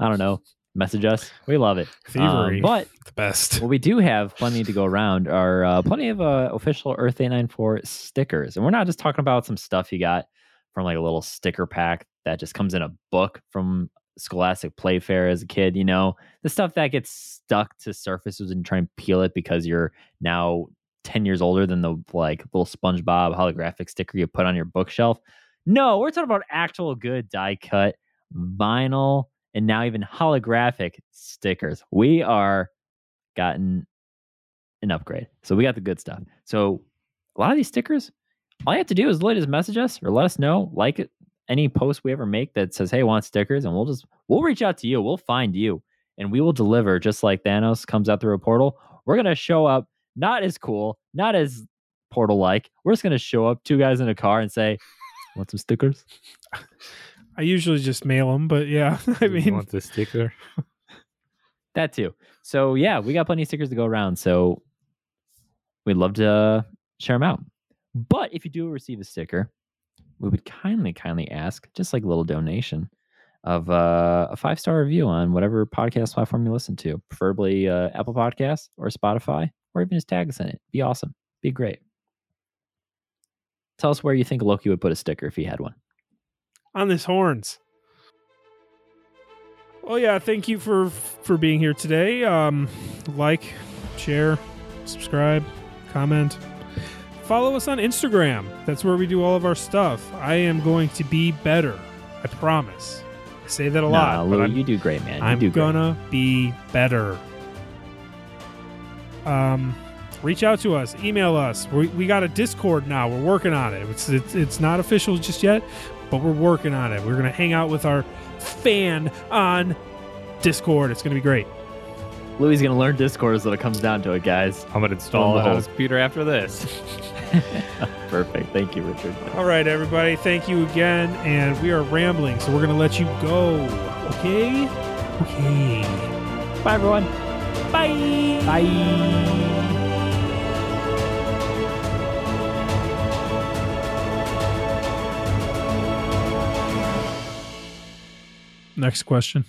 I don't know. Message us. We love it. Thievery. Um, but the best. What we do have plenty to go around are uh, plenty of uh, official Earth eight ninety-four stickers. And we're not just talking about some stuff you got from like a little sticker pack that just comes in a book from Scholastic Playfair as a kid, you know, the stuff that gets stuck to surfaces and try and peel it because you're now ten years older than the like little SpongeBob holographic sticker you put on your bookshelf. No, we're talking about actual good die cut vinyl and now even holographic stickers. We are gotten an upgrade. So we got the good stuff. So a lot of these stickers, all you have to do is just message us or let us know, like it, any post we ever make that says, hey, want stickers, and we'll just, we'll reach out to you. We'll find you and we will deliver. Just like Thanos comes out through a portal. We're going to show up, not as cool, not as portal-like. We're just going to show up, two guys in a car, and say, want some stickers? I usually just mail them, but yeah, I mean. You want the sticker? That too. So yeah, we got plenty of stickers to go around. So we'd love to share them out. But if you do receive a sticker, we would kindly, kindly ask, just like a little donation, of uh, a five-star review on whatever podcast platform you listen to, preferably uh, Apple Podcasts or Spotify, or even just tag us in it. Be awesome. Be great. Tell us where you think Loki would put a sticker if he had one. On his horns. Well, yeah, thank you for, for being here today. Um, like, share, subscribe, comment. Follow us on Instagram. That's where we do all of our stuff. I am going to be better. I promise. I say that a no, lot. Lou, but you do great, man. You I'm do gonna great. be better. Um, reach out to us. Email us. We we got a Discord now. We're working on it. It's it's, it's not official just yet, but we're working on it. We're gonna hang out with our fan on Discord. It's gonna be great. Louis is gonna learn Discord is what it comes down to it, guys. I'm gonna install the whole computer after this. Perfect. Thank you, Richard. All right, everybody. Thank you again. And we are rambling, so we're going to let you go. Okay? Okay. Bye, everyone. Bye. Bye. Next question.